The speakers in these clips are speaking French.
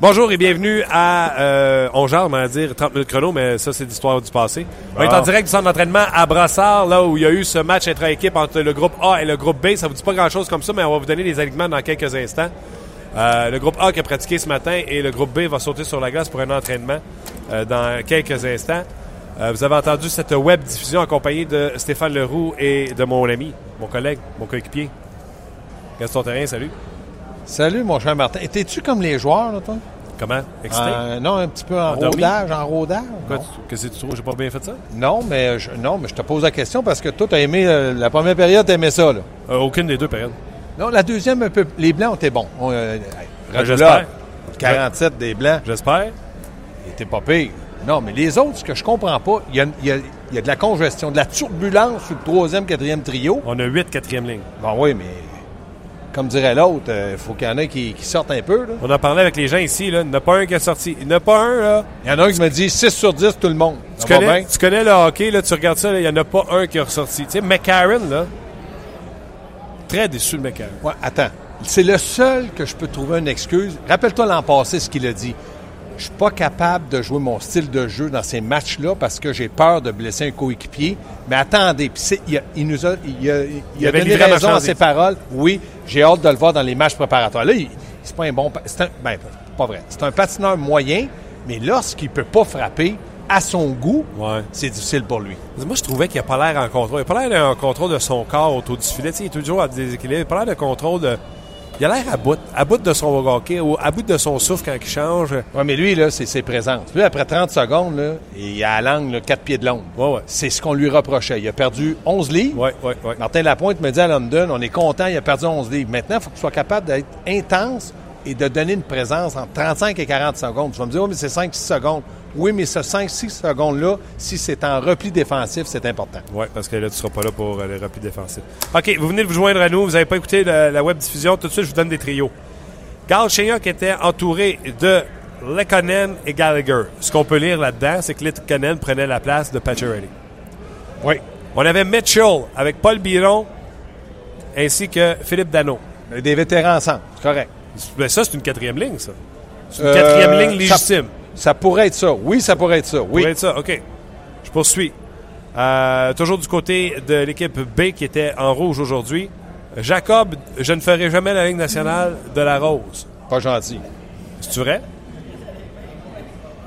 Bonjour et bienvenue à on jase, on va dire 30 minutes chrono, mais ça c'est l'histoire du passé. On est en direct du centre d'entraînement à Brassard, là où il y a eu ce match intra-équipe entre le groupe A et le groupe B. Ça vous dit pas grand-chose comme ça, mais on va vous donner les alignements dans quelques instants. Le groupe A qui a pratiqué ce matin et le groupe B va sauter sur la glace pour un entraînement dans quelques instants. Vous avez entendu cette web diffusion accompagnée de Stéphane Leroux et de mon ami, mon collègue, mon coéquipier Gaston Therrien, salut. Salut, mon cher Martin. T'es-tu comme les joueurs, là, toi? Comment? Excité? Non, un petit peu en rodage. Qu'est-ce que tu trouves? J'ai pas bien fait ça? Non, mais je te pose la question parce que toi, t'as aimé la première période, t'aimais ça, là. Aucune des deux périodes. Non, la deuxième, un peu. Les Blancs étaient bons. J'espère. 47 des Blancs. J'espère. Ils étaient pas pires. Non, mais les autres, ce que je comprends pas, il y a de la congestion, de la turbulence sur le troisième, quatrième trio. On a 8 quatrième lignes. Bon, oui, mais... Comme dirait l'autre, il faut qu'il y en ait qui sortent un peu. Là. On a parlé avec les gens ici. Là. Il n'y en a pas un qui est sorti. Il n'y en a pas un. Là. Il y en a un qui me dit 6 sur 10, tout le monde. Tu connais le hockey, là, tu regardes ça, là, il n'y en a pas un qui est ressorti. Tu sais, McCarron, là, très déçu de McCarron. Ouais, attends. C'est le seul que je peux trouver une excuse. Rappelle-toi l'an passé ce qu'il a dit. Je ne suis pas capable de jouer mon style de jeu dans ces matchs-là parce que j'ai peur de blesser un coéquipier. Mais attendez, il nous a donné raison à ses paroles. Oui, j'ai hâte de le voir dans les matchs préparatoires. Là, c'est pas un bon... pas vrai. C'est un patineur moyen, mais lorsqu'il ne peut pas frapper à son goût, c'est difficile pour lui. Moi, je trouvais qu'il n'a pas l'air en contrôle. Il n'a pas l'air en contrôle de son corps autour du filet. Il est toujours à déséquilibre. Il n'a pas l'air de contrôle de... Il a l'air à bout de son hockey ou à bout de son souffle quand il change. Oui, mais lui, là, c'est ses présences. Lui, après 30 secondes, là, il a à la langue 4 pieds de long. Ouais. C'est ce qu'on lui reprochait. Il a perdu 11 livres. Ouais. Martin Lapointe me dit à London, on est content, il a perdu 11 livres. Maintenant, il faut qu'il soit capable d'être intense et de donner une présence entre 35 et 40 secondes. Tu vas me dire, oui, mais c'est 5-6 secondes. Oui, mais ce 5-6 secondes-là, si c'est en repli défensif, c'est important. Oui, parce que là, tu ne seras pas là pour le repli défensif. OK, vous venez de vous joindre à nous. Vous n'avez pas écouté la web diffusion. Tout de suite, je vous donne des trios. Galchenyuk était entouré de Lehkonen et Gallagher. Ce qu'on peut lire là-dedans, c'est que Lehkonen prenait la place de Pacioretty. Oui. On avait Mitchell avec Paul Byron ainsi que Philippe Danault. Des vétérans ensemble, c'est correct. Mais ça, c'est une quatrième ligne, ça. C'est une quatrième ligne légitime. Ça pourrait être ça. Oui, ça pourrait être ça. Oui. Ça pourrait être ça. OK. Je poursuis. Toujours du côté de l'équipe B qui était en rouge aujourd'hui. Jacob, je ne ferai jamais la Ligue nationale de la Rose. Pas gentil. C'est-tu vrai?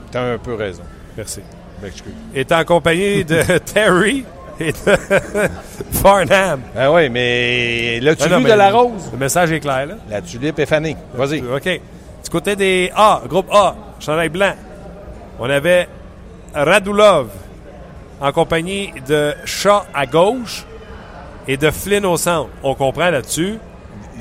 T'as un peu raison. Merci. M'excuse. Et t'es en compagnie de Terry et de Farnham. Ah oui, mais l'as-tu vu de la Rose? Le message est clair, là. La tulipe est fanée. Vas-y. OK. Du côté des A, groupe A, chandail blanc, on avait Radulov en compagnie de Shaw à gauche et de Flynn au centre. On comprend là-dessus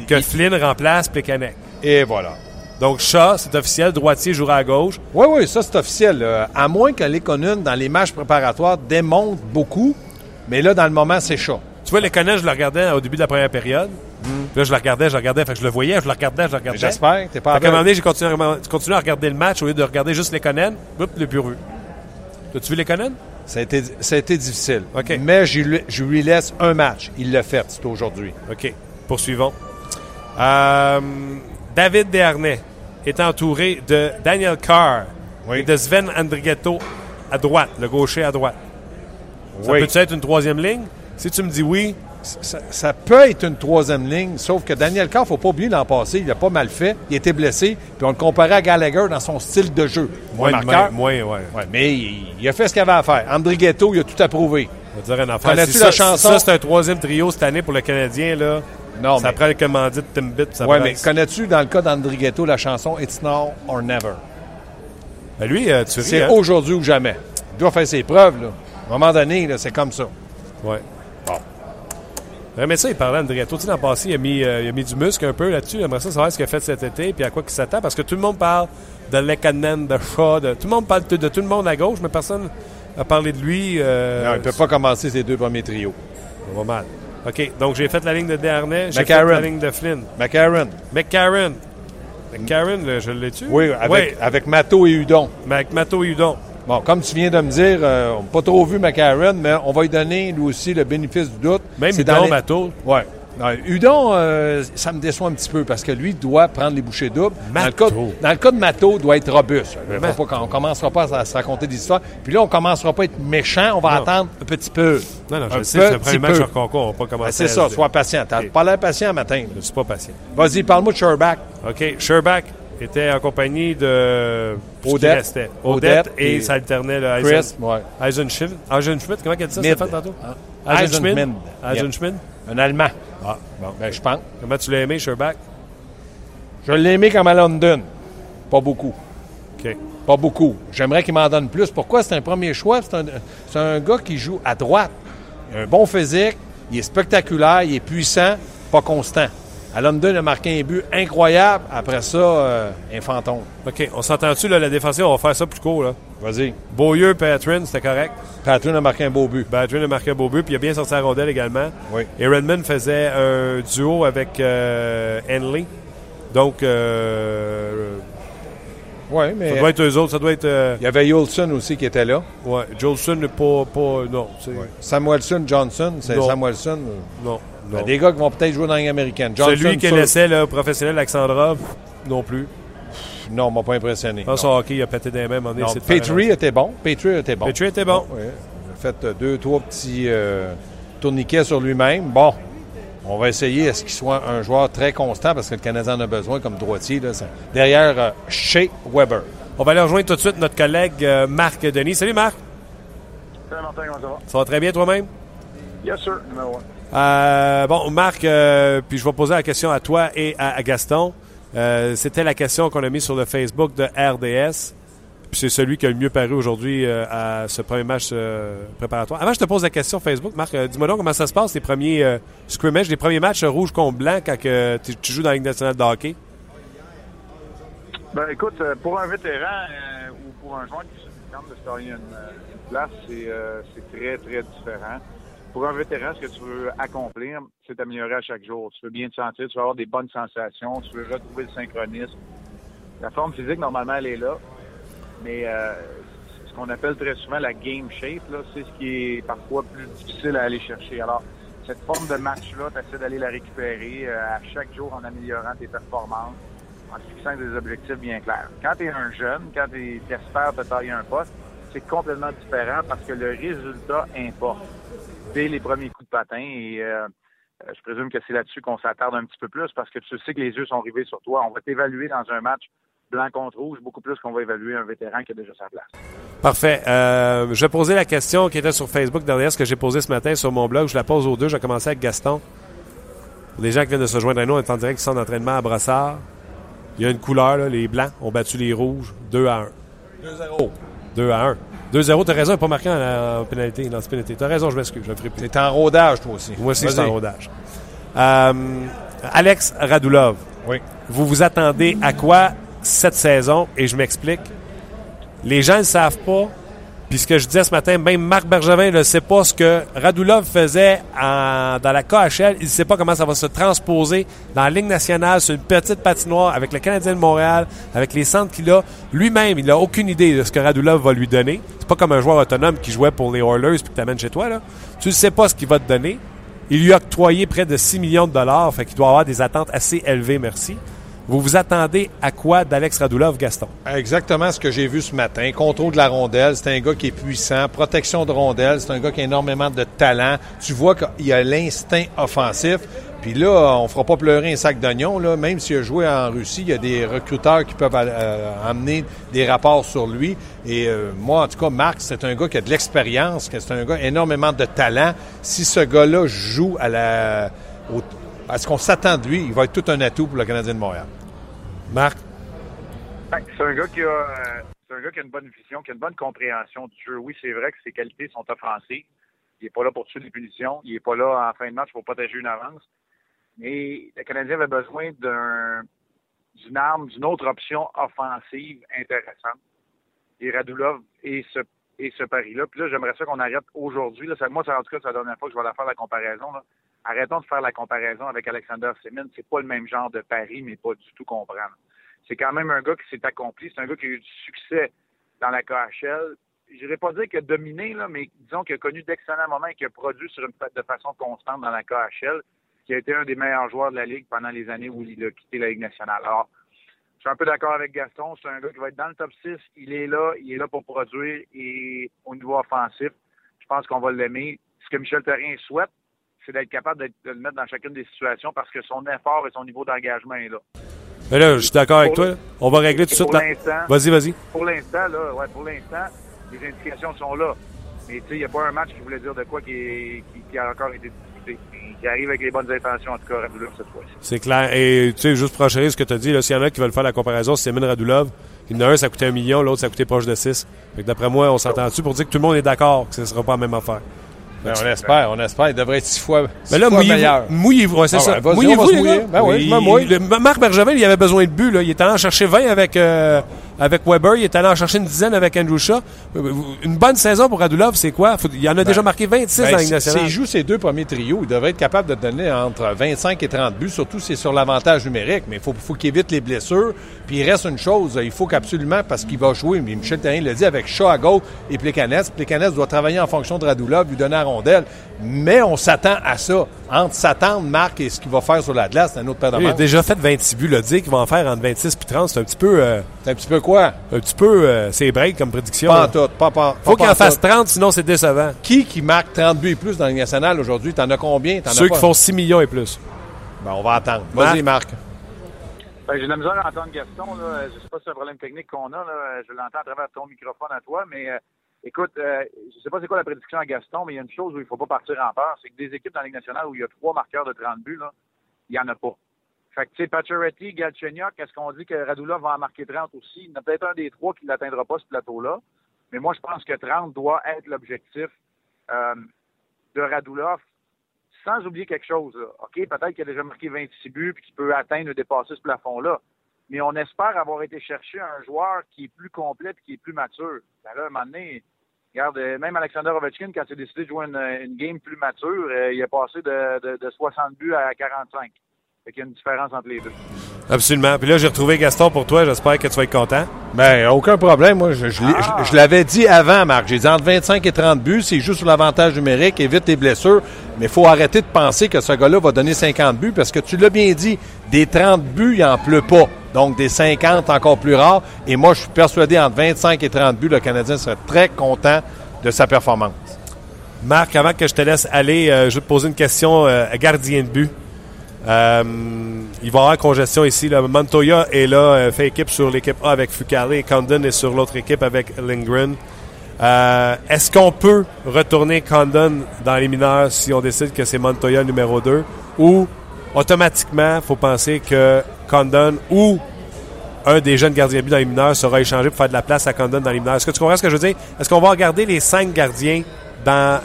que Flynn remplace Plekanec. Et voilà. Donc Shaw, c'est officiel, droitier jouera à gauche. Oui, ça c'est officiel. À moins que Lehkonen, dans les matchs préparatoires, démonte beaucoup, mais là, dans le moment, c'est Shaw. Tu vois, Lehkonen, je le regardais au début de la première période. Puis là, je le regardais. Fait que je le regardais. J'espère que t'es pas à un moment donné, j'ai continué à regarder le match au lieu de regarder juste Lehkonen. Oups, le pureux. T'as-tu vu Lehkonen? Ça a été difficile. Okay. Mais je lui laisse un match. Il l'a fait, c'est aujourd'hui. OK. Poursuivons. David Desharnais est entouré de Daniel Carr et de Sven Andrighetto à droite, le gaucher à droite. Ça peut-tu être une troisième ligne? Si tu me dis oui... Ça peut être une troisième ligne, sauf que Daniel Carr, il ne faut pas oublier l'an passé, il a pas mal fait, il était blessé, puis on le comparait à Gallagher dans son style de jeu. Moins marqueur. Mais il a fait ce qu'il avait à faire. Andrighetto, il a tout approuvé. On va dire une affaire. Connais-tu la chanson? Ça, c'est un troisième trio cette année pour le Canadien, là. Non, ça prend le commandit de Timbit. Oui, mais connais-tu, dans le cas d'Andrighetto, la chanson « It's now or never ». Ben lui, tu ris, c'est aujourd'hui ou jamais. Il doit faire ses preuves, là. À un moment donné, là, c'est comme ça. Oui. Mais ça, il parlait d'Andrighetto. Tu sais, l'an passé, il a mis du muscle un peu là-dessus. J'aimerais ça savoir ce qu'il a fait cet été puis à quoi il s'attend. Parce que tout le monde parle de Lehkonen, de Shaw. Tout le monde parle de tout le monde à gauche, mais personne n'a parlé de lui. Non, il ne peut pas commencer ses deux premiers trios. Ça va mal. OK, donc j'ai fait la ligne de Desharnais. J'ai fait la ligne de Flynn. McCarron, je l'ai tué. Oui, avec Matteau et Hudon. Bon, comme tu viens de me dire, on n'a pas trop vu McCarron, mais on va lui donner, lui aussi, le bénéfice du doute. Même Hudon, Matteau. Oui. Hudon, ça me déçoit un petit peu parce que lui doit prendre les bouchées doubles. Dans le cas de Matteau, doit être robuste. On ne commencera pas à se raconter des histoires. Puis là, on ne commencera pas à être méchant. On va attendre un petit peu. Je sais, c'est le premier match sur concours. On va pas commencer à se dire. Sois patient. Tu n'as pas l'air patient matin. Je ne suis pas patient. Vas-y, parle-moi de Scherbak. OK, Scherbak était en compagnie de... Odette et ça alternait le Eisenschmidt. Eisenschmidt, comment elle dit ça, Stéphane, tantôt? Eisenschmidt. Un Allemand. Ah, bon. Ben, je pense. Comment tu l'as aimé, Scherbak? Je l'ai aimé comme à London. Pas beaucoup. OK. Pas beaucoup. J'aimerais qu'il m'en donne plus. Pourquoi? C'est un premier choix. C'est un gars qui joue à droite. Il a un bon physique. Il est spectaculaire. Il est puissant. Pas constant. À London, il a marqué un but incroyable. Après ça, un fantôme. OK. On s'entend-tu, là, la défense? On va faire ça plus court, là. Vas-y. Beaulieu, Pateryn, c'était correct. Pateryn a marqué un beau but. Puis il a bien sorti la rondelle également. Oui. Et Redmond faisait un duo avec Henley. Donc, oui, mais... Ça doit être eux autres, Il y avait Jolson aussi qui était là. Oui, Jolson n'est pas... Non, c'est... Ouais. Samuelson, Johnson, c'est non. Samuelson. Non. Il y a des gars qui vont peut-être jouer dans la Ligue américaine. Johnson, celui qui laissait le professionnel Alexandrov, non plus. Non, il m'a pas impressionné. Dans son hockey, il a pété des mêmes. Petrie était bon. Oui. Il a fait 2-3 petits tourniquets sur lui-même. Bon, on va essayer à ce qu'il soit un joueur très constant parce que le Canadien en a besoin comme droitier. Là, derrière Shea Weber. On va aller rejoindre tout de suite notre collègue Marc Denis. Salut Marc. Salut Martin, comment ça va? Ça va très bien toi-même? Yes, sir. No. Bon, Marc, puis je vais poser la question à toi et à Gaston. C'était la question qu'on a mise sur le Facebook de RDS. Puis c'est celui qui a le mieux paru aujourd'hui à ce premier match préparatoire. Avant, je te pose la question Facebook. Marc, dis-moi donc comment ça se passe, les premiers scrimmages, les premiers matchs rouge contre blanc quand tu joues dans la Ligue nationale de hockey? Ben écoute, pour un vétéran ou pour un joueur qui se demande de se tailler une place, c'est très, très différent. Pour un vétéran, ce que tu veux accomplir, c'est t'améliorer à chaque jour. Tu veux bien te sentir, tu veux avoir des bonnes sensations, tu veux retrouver le synchronisme. La forme physique, normalement, elle est là. Mais ce qu'on appelle très souvent la game shape, là, c'est ce qui est parfois plus difficile à aller chercher. Alors, cette forme de match-là, tu essaies d'aller la récupérer à chaque jour en améliorant tes performances, en fixant des objectifs bien clairs. Quand tu es un jeune, quand tu espères te tailler un poste, c'est complètement différent parce que le résultat importe dès les premiers coups de patin et je présume que c'est là-dessus qu'on s'attarde un petit peu plus parce que tu sais que les yeux sont rivés sur toi. On va t'évaluer dans un match blanc contre rouge beaucoup plus qu'on va évaluer un vétéran qui a déjà sa place. Parfait. Je posais la question qui était sur Facebook dernière, ce que j'ai posé ce matin sur mon blog. Je la pose aux deux. Je vais commencer avec Gaston. Pour les gens qui viennent de se joindre à nous, on est en direct, ils sont en entraînement à Brossard. Il y a une couleur, là, les blancs ont battu les rouges 2-1. 2-0. 2-1. 2-0, t'as raison, pas marqué en pénalité, dans ce pénalité. T'as raison, je m'excuse, je le ferai plus. T'es en rodage, toi aussi. Moi aussi, je suis en rodage. Alex Radulov, oui. Vous vous attendez à quoi cette saison? Et je m'explique. Les gens ne le savent pas, puis ce que je disais ce matin, même Marc Bergevin ne sait pas ce que Radulov faisait dans la KHL. Il ne sait pas comment ça va se transposer dans la Ligue nationale, sur une petite patinoire, avec le Canadien de Montréal, avec les centres qu'il a. Lui-même, il n'a aucune idée de ce que Radulov va lui donner. C'est pas comme un joueur autonome qui jouait pour les Oilers et que tu amènes chez toi. Là. Tu ne sais pas ce qu'il va te donner. Il lui a octroyé près de 6 millions de dollars, fait qu'il doit avoir des attentes assez élevées, merci. Vous vous attendez à quoi d'Alex Radulov, Gaston? Exactement ce que j'ai vu ce matin. Contrôle de la rondelle, c'est un gars qui est puissant. Protection de rondelle, c'est un gars qui a énormément de talent. Tu vois qu'il a l'instinct offensif. Puis là, on fera pas pleurer un sac d'oignons. Là. Même s'il a joué en Russie, il y a des recruteurs qui peuvent amener des rapports sur lui. Et moi, en tout cas, Marc, c'est un gars qui a de l'expérience, c'est un gars énormément de talent. Si ce gars-là joue à ce qu'on s'attend de lui, il va être tout un atout pour le Canadien de Montréal. Marc? C'est un gars qui a une bonne vision, qui a une bonne compréhension du jeu. Oui, c'est vrai que ses qualités sont offensives. Il n'est pas là pour tuer des punitions. Il n'est pas là en fin de match pour protéger une avance. Mais le Canadien avait besoin d'une arme, d'une autre option offensive intéressante. Et Radulov et ce pari-là. Puis là, j'aimerais ça qu'on arrête aujourd'hui. Là, moi, en tout cas, c'est la dernière fois que je vais faire la comparaison. Là. Arrêtons de faire la comparaison avec Alexander Semin. C'est pas le même genre de pari, mais pas du tout comprendre. C'est quand même un gars qui s'est accompli. C'est un gars qui a eu du succès dans la KHL. Je n'irais pas dire qu'il a dominé, là, mais disons qu'il a connu d'excellents moments et qu'il a produit de façon constante dans la KHL. qui a été un des meilleurs joueurs de la Ligue pendant les années où il a quitté la Ligue nationale. Alors, je suis un peu d'accord avec Gaston. C'est un gars qui va être dans le top 6. Il est là pour produire et au niveau offensif, je pense qu'on va l'aimer. Ce que Michel Therrien souhaite, c'est d'être capable de le mettre dans chacune des situations parce que son effort et son niveau d'engagement est là. Mais là, je suis d'accord avec toi. On va régler tout de suite. Vas-y. Pour l'instant, les indications sont là. Mais tu sais, il n'y a pas un match qui voulait dire de quoi qui a encore été discuté. Qui arrive avec les bonnes intentions, en tout cas, Radulov, cette fois-ci. C'est clair. Et tu sais, juste pour enchaîner ce que tu as dit, là, s'il y en a qui veulent faire la comparaison, c'est Mine Radulov. Il y en a un, ça coûtait 1 million, l'autre, ça coûtait proche de 6. Fait que d'après moi, on s'entend dessus pour dire que tout le monde est d'accord que ce ne sera pas la même affaire. Ben, on espère. Il devrait être 6 fois meilleur. Mouillez-vous, ouais, c'est ça. Vas-y, mouillez-vous, les gars. Ben oui, Marc Bergevin, il avait besoin de buts. Là. Il est allé en chercher 20 avec Weber. Il est allé en chercher une dizaine avec Andrew Shaw. Une bonne saison pour Radulov, c'est quoi? Il en a déjà marqué 26 dans la Ligue nationale. S'il joue ses deux premiers trios, il devrait être capable de donner entre 25 et 30 buts. Surtout, c'est sur l'avantage numérique. Mais il faut qu'il évite les blessures. Puis il reste une chose. Il faut qu'absolument, parce qu'il va jouer, mais Michel Therrien le dit, avec Shaw à gauche et Plekanec. Plekanec doit travailler en fonction de Radulov, lui donner à rondelle. Mais on s'attend à ça. Entre s'attendre, Marc, et ce qu'il va faire sur la glace, c'est un autre paire de manches. Il a déjà fait 26 buts. Le dire qu'il va en faire entre 26 et 30, c'est un petit peu... C'est un petit peu quoi? Un petit peu... c'est break comme prédiction. Pas en tout. Faut qu'il en fasse 30, sinon c'est décevant. Qui marque 30 buts et plus dans la Ligue nationale aujourd'hui? T'en as combien? Ceux qui font 6 millions et plus. Ben, on va attendre. Vas-y, Marc. Ben, j'ai de la misère à entendre Gaston. Là. Je ne sais pas si c'est un problème technique qu'on a. Là. Je l'entends à travers ton microphone à toi, mais... Écoute, je ne sais pas c'est quoi la prédiction à Gaston, mais il y a une chose où il ne faut pas partir en peur, c'est que des équipes dans la Ligue nationale où il y a 3 marqueurs de 30 buts, là, il n'y en a pas. Fait que, tu sais, Pacioretty, Galchenyuk, est-ce qu'on dit que Radulov va en marquer 30 aussi? Il y en a peut-être un des 3 qui ne l'atteindra pas, ce plateau-là. Mais moi, je pense que 30 doit être l'objectif de Radulov, sans oublier quelque chose. Là. OK, peut-être qu'il a déjà marqué 26 buts et qu'il peut atteindre ou dépasser ce plafond-là. Mais on espère avoir été chercher un joueur qui est plus complet et qui est plus mature. Ben là, à un moment donné... Regarde, même Alexander Ovechkin, quand il a décidé de jouer une game plus mature, il est passé de 60 buts à 45. Fait qu'il y a une différence entre les deux. Absolument. Puis là, j'ai retrouvé Gaston pour toi. J'espère que tu vas être content. Bien, aucun problème. Moi, je l'avais dit avant, Marc. J'ai dit entre 25 et 30 buts, c'est juste sur l'avantage numérique, évite les blessures. Mais il faut arrêter de penser que ce gars-là va donner 50 buts parce que tu l'as bien dit, des 30 buts, il n'en pleut pas. Donc, des 50, encore plus rares. Et moi, je suis persuadé, entre 25 et 30 buts, le Canadien serait très content de sa performance. Marc, avant que je te laisse aller, je vais te poser une question à gardien de but. Il va y avoir congestion ici. Là. Montoya est là, fait équipe sur l'équipe A avec Fucale et Condon est sur l'autre équipe avec Lindgren. Est-ce qu'on peut retourner Condon dans les mineurs si on décide que c'est Montoya numéro 2 ou automatiquement, il faut penser que Condon ou un des jeunes gardiens de but dans les mineurs sera échangé pour faire de la place à Condon dans les mineurs. Est-ce que tu comprends ce que je veux dire? Est-ce qu'on va regarder les 5 gardiens dans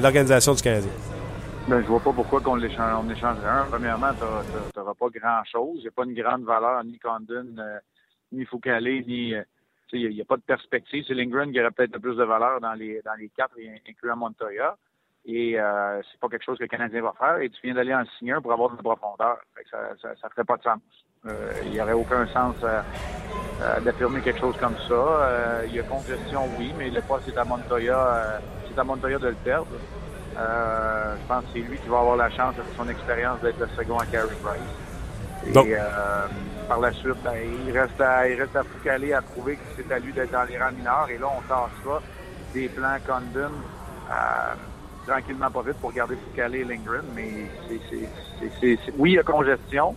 l'organisation du Canadien? Ben, je vois pas pourquoi qu'on échangerait un. Premièrement, tu n'auras pas grand-chose. Il n'y a pas une grande valeur, ni Condon, ni Fucale, ni... il n'y a pas de perspective. C'est Lindgren qui aurait peut-être le plus de valeur dans les 4, incluant Montoya. Et c'est pas quelque chose que le Canadien va faire. Et tu viens d'aller en signer pour avoir de la profondeur. Fait que ça ferait pas de sens. Il n'y aurait aucun sens d'affirmer quelque chose comme ça. Il y a congestion, oui, mais le poste, c'est à Montoya de le perdre. Je pense que c'est lui qui va avoir la chance, avec son expérience, d'être le second à Carey Price. Et par la suite, ben, il reste à Fucale à prouver que c'est à lui d'être dans les rangs mineurs. Et là, on sort ça des plans Condon tranquillement pas vite pour garder Fucale et Lindgren. Mais oui, il y a congestion,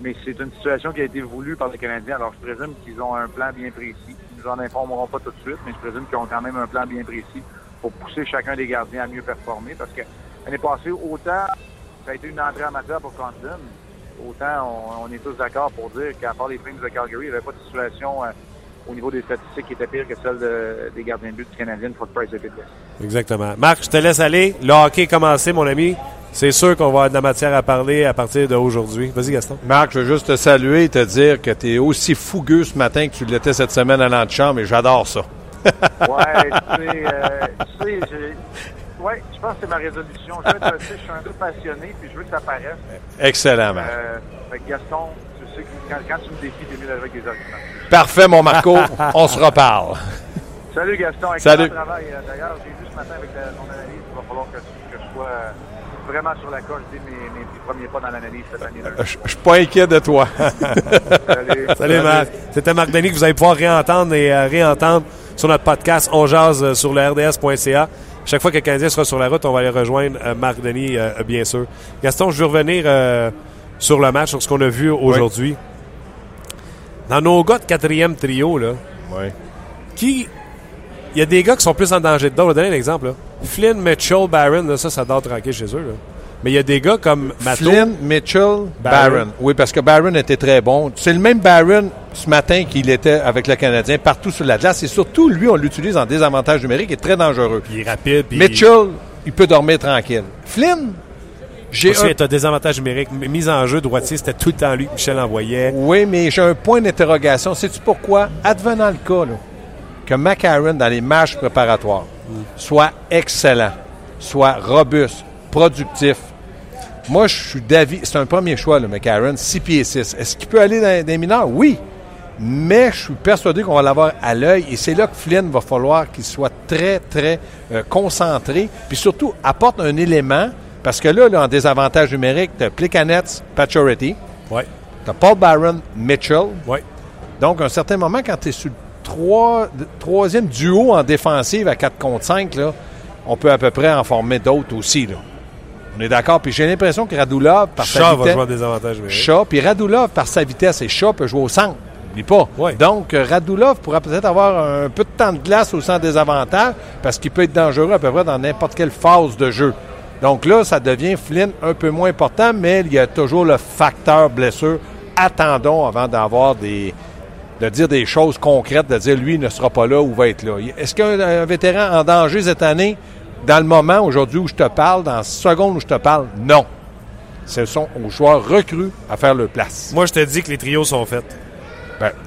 mais c'est une situation qui a été voulue par les Canadiens. Alors, je présume qu'ils ont un plan bien précis. Ils nous en informeront pas tout de suite, mais je présume qu'ils ont quand même un plan bien précis pour pousser chacun des gardiens à mieux performer. Parce que l'année passée, autant ça a été une entrée amateur pour Condon, autant on est tous d'accord pour dire qu'à part les Flames de Calgary, il n'y avait pas de situation au niveau des statistiques qui était pire que celle des gardiens de but du Canadien une fois que Price a été blessé. Exactement. Marc, je te laisse aller. Le hockey est commencé, mon ami. C'est sûr qu'on va avoir de la matière à parler à partir d'aujourd'hui. Vas-y, Gaston. Marc, je veux juste te saluer et te dire que tu es aussi fougueux ce matin que tu l'étais cette semaine à l'entre-chambre et j'adore ça. Ouais, tu sais, je pense que c'est ma résolution. Je suis un peu passionné, puis je veux que ça paraisse. Excellent, Marc. Gaston, tu sais que quand tu me défies, tu es mieux avec des arguments. Parfait, mon Marco. On se reparle. Salut, Gaston. Excellent travail. D'ailleurs, j'ai vu ce matin avec ton analyse, il va falloir que je sois vraiment sur la coche dès mes premiers pas dans l'analyse cette année-là. Je suis pas inquiet de toi. Salut Marc. C'était Marc Denis que vous allez pouvoir réentendre et réentendre sur notre podcast On jase sur le rds.ca. Chaque fois que le Canadien sera sur la route, on va aller rejoindre Marc Denis, bien sûr. Gaston, je veux revenir sur le match, sur ce qu'on a vu aujourd'hui. Dans nos gars de quatrième trio, là, qui... Il y a des gars qui sont plus en danger dedans. On va donner un exemple. Là. Flynn, Mitchell, Byron, là, ça dort tranquille chez eux. Là. Mais il y a des gars comme Matteau. Flynn, Mitchell, Byron. Oui, parce que Byron était très bon. C'est le même Byron ce matin qu'il était avec le Canadien, partout sur la glace. Et surtout, lui, on l'utilise en désavantage numérique. Il est très dangereux. Puis il est rapide. Puis Mitchell, il peut dormir tranquille. Flynn, j'ai un... Tu as des avantages numériques. Mise en jeu, droitier, c'était tout le temps lui que Michel envoyait. Oui, mais j'ai un point d'interrogation. Sais-tu pourquoi? Advenant le cas, là, que McCarron, dans les matchs préparatoires, soit excellent, soit robuste, productif. Moi, je suis d'avis, c'est un premier choix, le McCarron, 6 pieds 6. Est-ce qu'il peut aller dans les mineurs? Oui, mais je suis persuadé qu'on va l'avoir à l'œil, et c'est là que Flynn va falloir qu'il soit très, très concentré, puis surtout, apporte un élément, parce que là en désavantage numérique, tu as Plekanec, Pacioretty, tu as Paul Byron, Mitchell. Donc, à un certain moment, quand tu es sur troisième duo en défensive à 4 contre 5, là, on peut à peu près en former d'autres aussi. Là. On est d'accord. Puis j'ai l'impression que Radulov, par sa vitesse... Shaw va jouer des avantages. Puis Radulov, par sa vitesse, et Shaw peut jouer au centre. N'oublie pas. Donc, Radulov pourra peut-être avoir un peu de temps de glace au centre des avantages parce qu'il peut être dangereux à peu près dans n'importe quelle phase de jeu. Donc là, ça devient Flynn un peu moins important, mais il y a toujours le facteur blessure. Attendons avant d'avoir des... de dire des choses concrètes, de dire lui ne sera pas là ou va être là. Est-ce qu'un vétéran en danger cette année, dans le moment aujourd'hui où je te parle, dans la seconde où je te parle, non. Ce sont aux joueurs recrues à faire leur place. Moi, je te dis que les trios sont faits.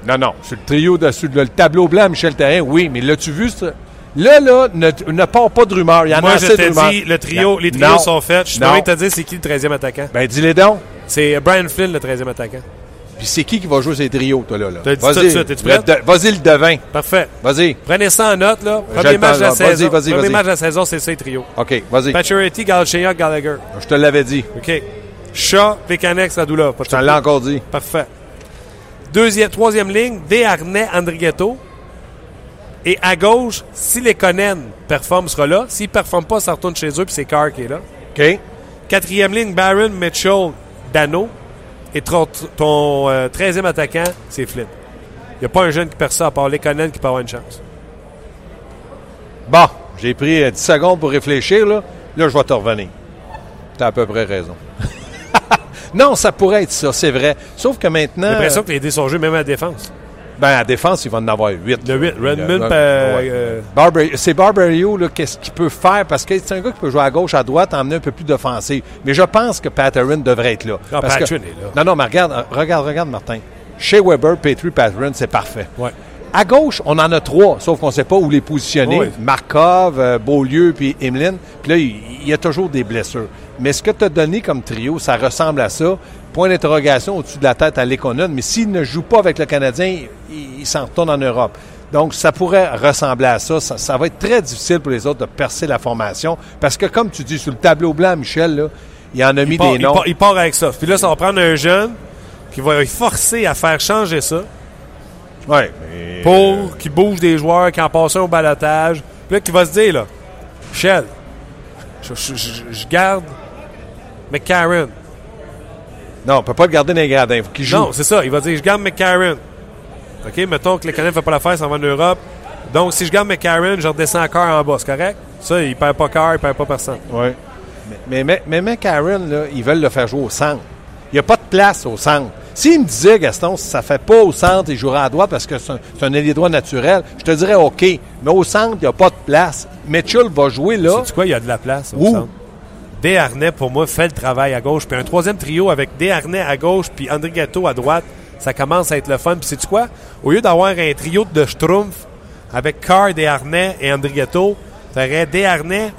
Non. Sur le trio, dessus le tableau blanc, Michel Therrien, oui, mais l'as-tu vu? Là, ne part pas de rumeurs. Moi, je te dis, les trios sont faits. Je peux te dire c'est qui le 13e attaquant. Dis-les donc. C'est Brian Flynn, le 13e attaquant. Puis c'est qui va jouer ces trios, toi, là? T'as dit tout de suite. Es-tu prêt? Vas-y, le devin. Parfait. Vas-y. Prenez ça en note, là. Premier match de la saison. Premier match de la saison, c'est ces trios. OK, vas-y. Pacioretty, Galchenyuk, Gallagher. Je te l'avais dit. OK. Shaw, Plekanec, Radulov. Je te l'ai encore dit. Parfait. Troisième ligne, Desharnais, Andrighetto. Et à gauche, si Lehkonen performe, sera là. S'il ne performe pas, ça retourne chez eux, puis c'est Carr qui est là. OK. Quatrième ligne, Byron, Mitchell, Danault. Et ton 13e attaquant, c'est Flynn. Il n'y a pas un jeune qui perd ça, à part Lehkonen qui peut avoir une chance. Bon, j'ai pris 10 secondes pour réfléchir. Là je vais te revenir. Tu as à peu près raison. Non, ça pourrait être ça, c'est vrai. Sauf que maintenant... J'ai l'impression que les dés sont joués même à la défense. À la défense, ils vont en avoir 8. Le 8. Redmond... C'est Barberio, qu'est-ce qu'il peut faire? Parce que c'est un gars qui peut jouer à gauche, à droite, emmener un peu plus d'offensive. Mais je pense que Pateryn devrait être là. Non, Pateryn est là. Non, mais regarde, Martin. Shea Weber, Petrie, Pateryn, c'est parfait. À gauche, on en a 3, sauf qu'on ne sait pas où les positionner. Markov, Beaulieu, puis Emeline. Puis là, il y a toujours des blessures. Mais ce que tu as donné comme trio, ça ressemble à ça. Point d'interrogation au-dessus de la tête à Lehkonen, mais s'il ne joue pas avec le Canadien, il s'en retourne en Europe. Donc, ça pourrait ressembler à ça. Ça va être très difficile pour les autres de percer la formation parce que, comme tu dis, sur le tableau blanc, Michel, là, il en a mis des noms. Il part avec ça. Puis là, ça va prendre un jeune qui va être forcé à faire changer ça pour qu'il bouge des joueurs, qu'il en passe un au balotage. Puis là, qui va se dire, là, Michel, je garde McCarron. Non, on ne peut pas le garder dans les gradins. Il faut qu'il joue. Non, c'est ça. Il va dire, je garde McCarron. OK, mettons que Lehkonen ne fait pas l'affaire, ça va en Europe. Donc, si je garde McCarron, je redescends Carr en bas. C'est correct? Ça, il ne perd pas Carr, il ne perd pas personne. Oui. Mais McCarron, là, ils veulent le faire jouer au centre. Il n'y a pas de place au centre. S'il me disait, Gaston, ça ne fait pas au centre, il jouera à droite parce que c'est un ailier droit naturel, je te dirais OK. Mais au centre, il n'y a pas de place. Mitchell va jouer là. Sais-tu quoi? Il y a de la place au centre. Desharnais, pour moi, fait le travail à gauche. Puis un troisième trio avec Desharnais à gauche puis Andrighetto à droite, ça commence à être le fun. Puis sais-tu quoi? Au lieu d'avoir un trio de schtroumpf avec Carr, Desharnais et Andrighetto, t'aurais Desharnais,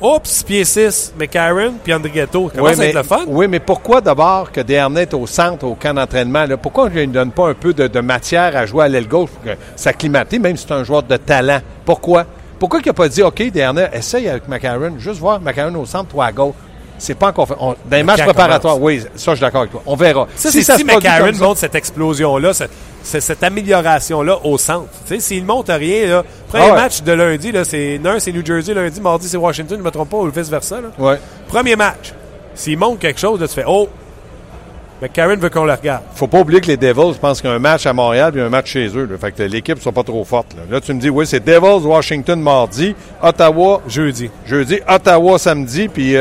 pied 6, McCarron puis Andrighetto. Ça commence à être le fun. Oui, mais pourquoi d'abord que Desharnais est au centre, au camp d'entraînement? Là? Pourquoi on ne lui donne pas un peu de matière à jouer à l'aile gauche pour s'acclimater, même si c'est un joueur de talent? Pourquoi? Pourquoi il n'a pas dit, OK, Desharnais, essaye avec McCarron, juste voir McCarron au centre, toi à gauche. C'est pas encore fait. Dans les matchs préparatoires, oui, ça, je suis d'accord avec toi. On verra. Ça, si McCarron montre cette explosion-là, cette amélioration-là au centre. Tu sais, s'il monte à rien, là, premier match de lundi, là, c'est New Jersey, lundi, mardi, c'est Washington, je ne me trompe pas, ou vice-versa. Ouais. Premier match. S'il monte quelque chose, là, tu fais « Oh! » McCarron veut qu'on le regarde. Faut pas oublier que les Devils, je pense qu'il y a un match à Montréal et un match chez eux. Là. Fait que l'équipe ne soit pas trop forte. Là, tu me dis, oui, c'est Devils, Washington, mardi, Ottawa, jeudi, Ottawa, samedi, puis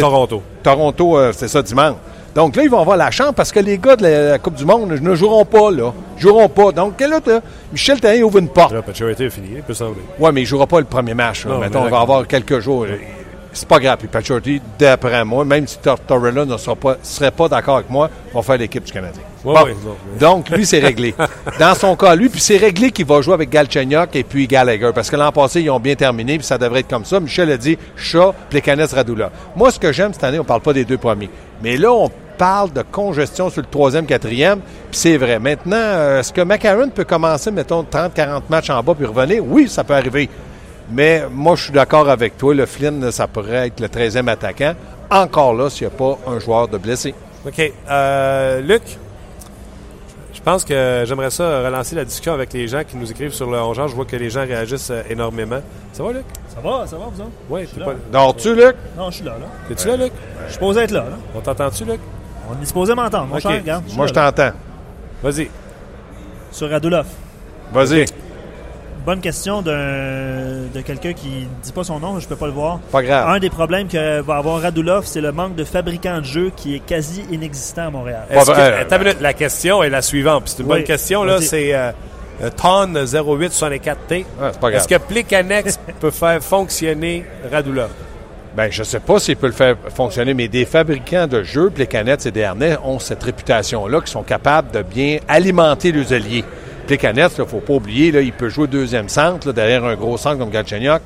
Toronto. Toronto, c'est ça, dimanche. Donc là, ils vont avoir la chance parce que les gars de la Coupe du Monde ne joueront pas, là. Ils joueront pas. Donc là, Michel Therrien ouvre une porte. Pacioretty est fini, il peut s'en aller. Oui, mais il ne jouera pas le premier match. Non, mettons, on va avoir quelques jours... C'est pas grave. Puis Pacioretty, d'après moi, même si Tortorella ne serait pas d'accord avec moi, va faire l'équipe du Canadien. Ouais, bon. Oui. Donc, lui, c'est réglé. Dans son cas, lui, puis c'est réglé qu'il va jouer avec Galchenyuk et puis Gallagher. Parce que l'an passé, ils ont bien terminé, puis ça devrait être comme ça. Michel a dit Shaw, Alex Radulov. Moi, ce que j'aime cette année, on ne parle pas des deux premiers. Mais là, on parle de congestion sur le troisième, quatrième, puis c'est vrai. Maintenant, est-ce que McCarron peut commencer, mettons, 30-40 matchs en bas puis revenir? Oui, ça peut arriver. Mais moi, je suis d'accord avec toi. Le Flynn, ça pourrait être le 13e attaquant. Encore là, s'il n'y a pas un joueur de blessé. OK. Luc, je pense que j'aimerais ça relancer la discussion avec les gens qui nous écrivent sur le 11 ans. Je vois que les gens réagissent énormément. Ça va, Luc? Ça va, vous autres? Oui, t'es pas... Dors-tu, Luc? Non, je suis là. T'es-tu là, Luc? Je suis supposé être là. On t'entend-tu, Luc? On est supposé m'entendre. Mon cher, regarde. Moi, je t'entends. Vas-y. Sur Radulov. Vas-y. Okay. Bonne question de quelqu'un qui ne dit pas son nom, je peux pas le voir. Pas grave. Un des problèmes que va avoir Radulov, c'est le manque de fabricants de jeux qui est quasi inexistant à Montréal. La question est la suivante. C'est une bonne question. Là, c'est TON 0864T. Ah, c'est pas grave. Est-ce que Plekanec peut faire fonctionner Radulov? Ben, je ne sais pas s'il peut le faire fonctionner, mais des fabricants de jeux, Plekanec et Desharnais, ont cette réputation-là qui sont capables de bien alimenter les ailiers. Plekanec, il ne faut pas oublier, là, il peut jouer deuxième centre, là, derrière un gros centre comme Galchenyuk,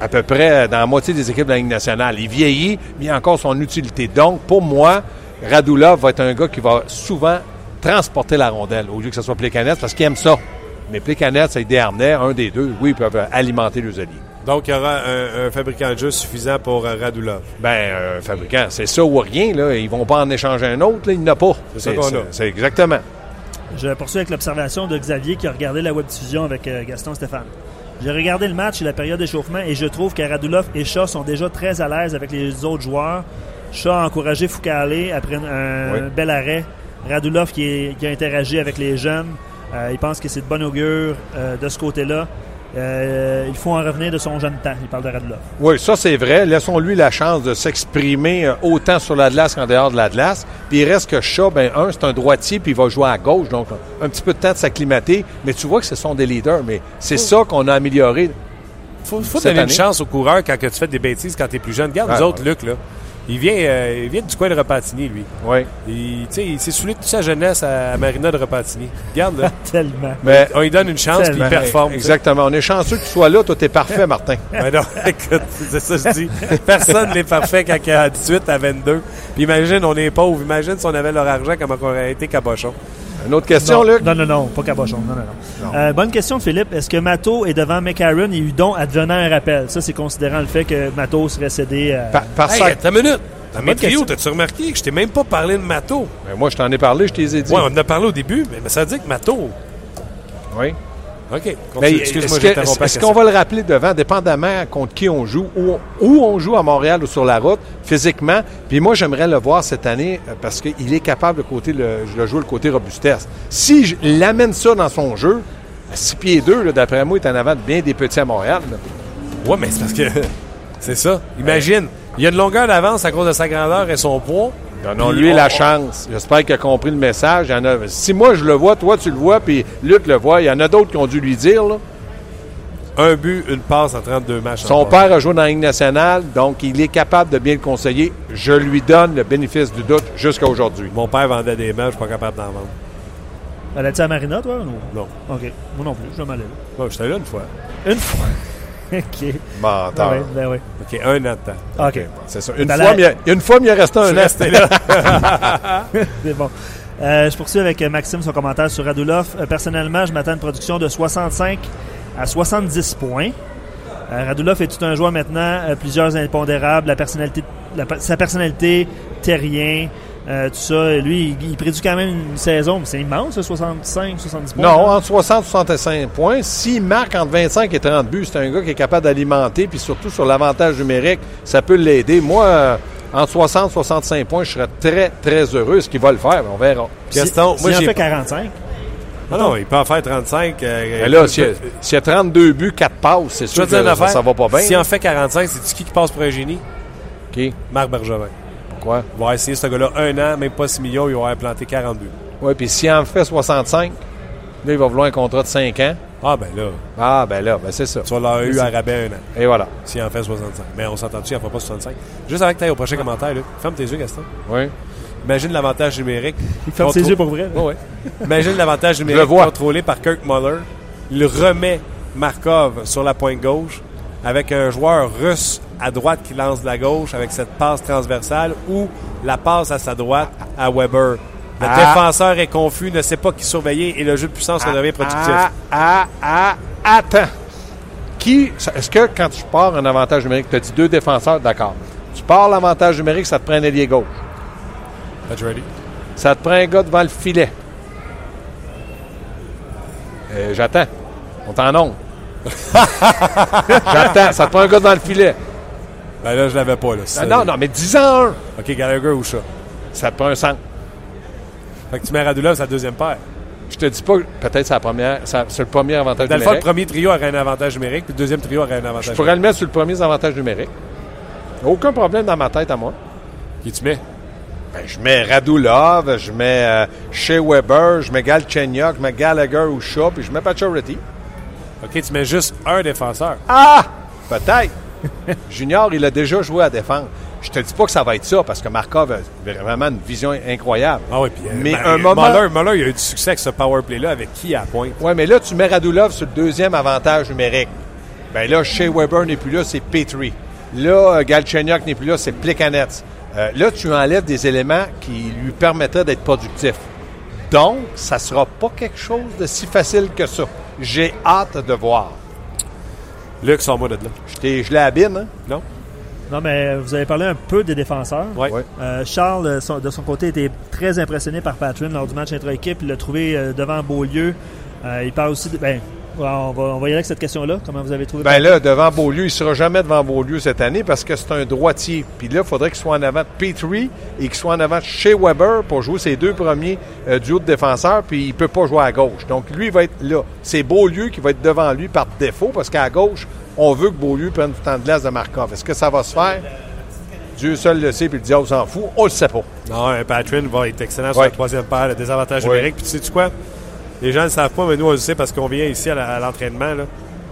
à peu près dans la moitié des équipes de la Ligue nationale. Il vieillit, mais il a encore son utilité. Donc, pour moi, Radulov va être un gars qui va souvent transporter la rondelle, au lieu que ce soit Plekanec, parce qu'il aime ça. Mais Plekanec, c'est Desharnais, un des deux, oui, ils peuvent alimenter les alliés. Donc, il y aura un fabricant de jeu suffisant pour Radulov? Bien, un fabricant, c'est ça ou rien, là. Ils ne vont pas en échanger un autre, là, il n'y en a pas. C'est ça qu'on a. C'est exactement. Je poursuis avec l'observation de Xavier qui a regardé la webdiffusion avec Gaston Stéphane. J'ai regardé le match et la période d'échauffement et je trouve que Radulov et Shaw sont déjà très à l'aise avec les autres joueurs. Shaw a encouragé Fucale après un bel arrêt. Radulov qui a interagi avec les jeunes. Il pense que c'est de bon augure de ce côté-là. Il faut en revenir de son jeune temps. Il parle de Radulov. Oui, ça c'est vrai. Laissons-lui la chance de s'exprimer autant sur la glace qu'en dehors de la glace. Puis il reste que Shaw, c'est un droitier puis il va jouer à gauche. Donc, un petit peu de temps de s'acclimater. Mais tu vois que ce sont des leaders. Mais c'est ça qu'on a amélioré. Faut donner une chance aux coureurs quand tu fais des bêtises quand tu es plus jeune. Regarde nous autres, Luc, là. Il vient du coin de Repentigny, lui. Oui. Il s'est saoulé toute sa jeunesse à Marina de Repentigny. Regarde, là. Tellement. Mais on lui donne une chance puis il performe. Exactement. On est chanceux que tu sois là. Toi, t'es parfait, Martin. Mais non, écoute, c'est ça que je dis. Personne n'est parfait quand il a 18 à 22. Puis imagine, on est pauvres. Imagine si on avait leur argent, comment on aurait été cabochon. Une autre question, Luc? Non, pas cabochon. Non. Bonne question, Philippe. Est-ce que Matteau est devant McCarron et Hudon advenant un rappel? Ça, c'est considérant le fait que Matteau serait cédé... Par ça. Hey, t'as une minute. Dans mes trios, t'as-tu remarqué que je t'ai même pas parlé de Matteau? Ben, moi, je t'en ai parlé, je t'ai dit. Oui, on en a parlé au début, mais ça veut dire que Matteau... Oui. OK. Ben, excuse-moi, je t'interromps. Est-ce qu'on va le rappeler devant, dépendamment contre qui on joue, où on joue à Montréal ou sur la route, physiquement? Puis moi, j'aimerais le voir cette année parce qu'il est capable de jouer le côté robustesse. Si je l'amène ça dans son jeu, 6 pieds 2, là, d'après moi, il est en avant de bien des petits à Montréal. Oui, mais c'est parce que... c'est ça. Imagine, il y a une longueur d'avance à cause de sa grandeur et son poids. Donnons-lui la chance. J'espère qu'il a compris le message. Si moi, je le vois, toi, tu le vois, puis Luc le voit, il y en a d'autres qui ont dû lui dire. Là. Un but, une passe en 32 matchs. Son père a joué dans la Ligue nationale, donc il est capable de bien le conseiller. Je lui donne le bénéfice du doute jusqu'à aujourd'hui. Mon père vendait des meubles, je ne suis pas capable d'en vendre. Allais-tu à Marina, toi? Non. OK. Moi non plus, je vais m'aller là. Bon, j'étais là une fois. Une fois? OK. Menteur. Ben oui. OK, un an de temps. OK. C'est ça. Une fois, il y a resté un an. C'était là. C'est bon. Je poursuis avec Maxime son commentaire sur Radulov. Personnellement, je m'attends à une production de 65 à 70 points. Radulov est tout un joueur maintenant. Plusieurs impondérables. La personnalité sa personnalité, Therrien, tout ça, lui, il prédit quand même une saison, mais c'est immense, 65, 70 points. Non, entre 60 et 65 points. S'il marque entre 25 et 30 buts, c'est un gars qui est capable d'alimenter, puis surtout sur l'avantage numérique, ça peut l'aider. Moi, entre 60 et 65 points, je serais très, très heureux. Est-ce qu'il va le faire? On verra. Question. Moi, j'ai en fait 45. Ah non, il peut en faire 35. Mais là, s'il y a 32 buts, 4 passes, c'est sûr que ça va pas bien. S'il en fait 45, c'est-tu qui passe pour un génie? Qui? Marc Bergevin. Pourquoi? Il va essayer ce gars-là un an, même pas 6 millions, il va planter 40 buts. Oui, puis s'il en fait 65, là, il va vouloir un contrat de 5 ans. Ah, ben là, c'est ça. Tu vas l'avoir eu à rabais un an. Et voilà. S'il en fait 65. Mais on s'entend-tu qu'il n'en fera pas 65? Juste avant que tu ailles au prochain commentaire, là. Ferme tes yeux, Gaston. Oui. Imagine l'avantage numérique. Il ferme ses yeux pour vrai. Oh, ouais. Imagine l'avantage numérique contrôlé par Kirk Muller. Il remet Markov sur la pointe gauche avec un joueur russe à droite qui lance de la gauche avec cette passe transversale ou la passe à sa droite à Weber. Le défenseur est confus, ne sait pas qui surveiller et le jeu de puissance redevient productif. Attends. Est-ce que quand tu pars un avantage numérique, tu as dit deux défenseurs, d'accord. Tu pars l'avantage numérique, ça te prend un ailier gauche. Ça te prend un gars devant le filet. J'attends. On t'en onde. J'attends. Ça te prend un gars devant le filet. Ben là, je l'avais pas. Là. Non, mais 10 ans un. OK, Gallagher ou ça? Ça te prend un centre. Fait que tu mets Radulov, c'est la deuxième paire. Je te dis pas, peut-être c'est le premier avantage numérique. Dans le fond, le premier trio aurait un avantage numérique, puis le deuxième trio aurait un avantage numérique. Je pourrais le mettre sur le premier avantage numérique. Aucun problème dans ma tête à moi. Qui tu mets? Ben, je mets Radulov, je mets Shea Weber, je mets Galchenyuk, je mets Gallagher ou Shaw, puis je mets Pacioretty. OK, tu mets juste un défenseur. Ah! Peut-être. Junior, il a déjà joué à défense. Je te dis pas que ça va être ça, parce que Markov a vraiment une vision incroyable. Ah oui, puis Muller, il a eu du succès avec ce power play-là, avec qui à la pointe? Oui, mais là, tu mets Radulov sur le deuxième avantage numérique. Ben là, Shea Weber n'est plus là, c'est Petrie. Là, Galchenyuk n'est plus là, c'est Plekanec. Là, tu enlèves des éléments qui lui permettraient d'être productif. Donc, ça ne sera pas quelque chose de si facile que ça. J'ai hâte de voir. Luc, sors-moi de là. Je l'ai abîme, hein? Non? Non, mais vous avez parlé un peu des défenseurs. Oui. Charles, de son côté, était très impressionné par Pateryn lors du match intra-équipe. Il l'a trouvé devant Beaulieu. Il parle aussi de... On va y aller avec cette question-là. Comment vous avez trouvé? Ben là, devant Beaulieu, il ne sera jamais devant Beaulieu cette année parce que c'est un droitier. Puis là, il faudrait qu'il soit en avant de Petrie et qu'il soit en avant de Shea Weber pour jouer ses deux premiers duos de défenseurs. Puis il ne peut pas jouer à gauche. Donc lui, il va être là. C'est Beaulieu qui va être devant lui par défaut parce qu'à gauche, on veut que Beaulieu prenne du temps de glace de Markov. Est-ce que ça va se faire? Dieu seul le sait, puis le diable s'en fout. On le sait pas. Non, Pateryn va être excellent sur la troisième paire, le désavantage numérique. Puis tu sais-tu quoi? Les gens ne le savent pas, mais nous, on le sait parce qu'on vient ici à l'entraînement. Là.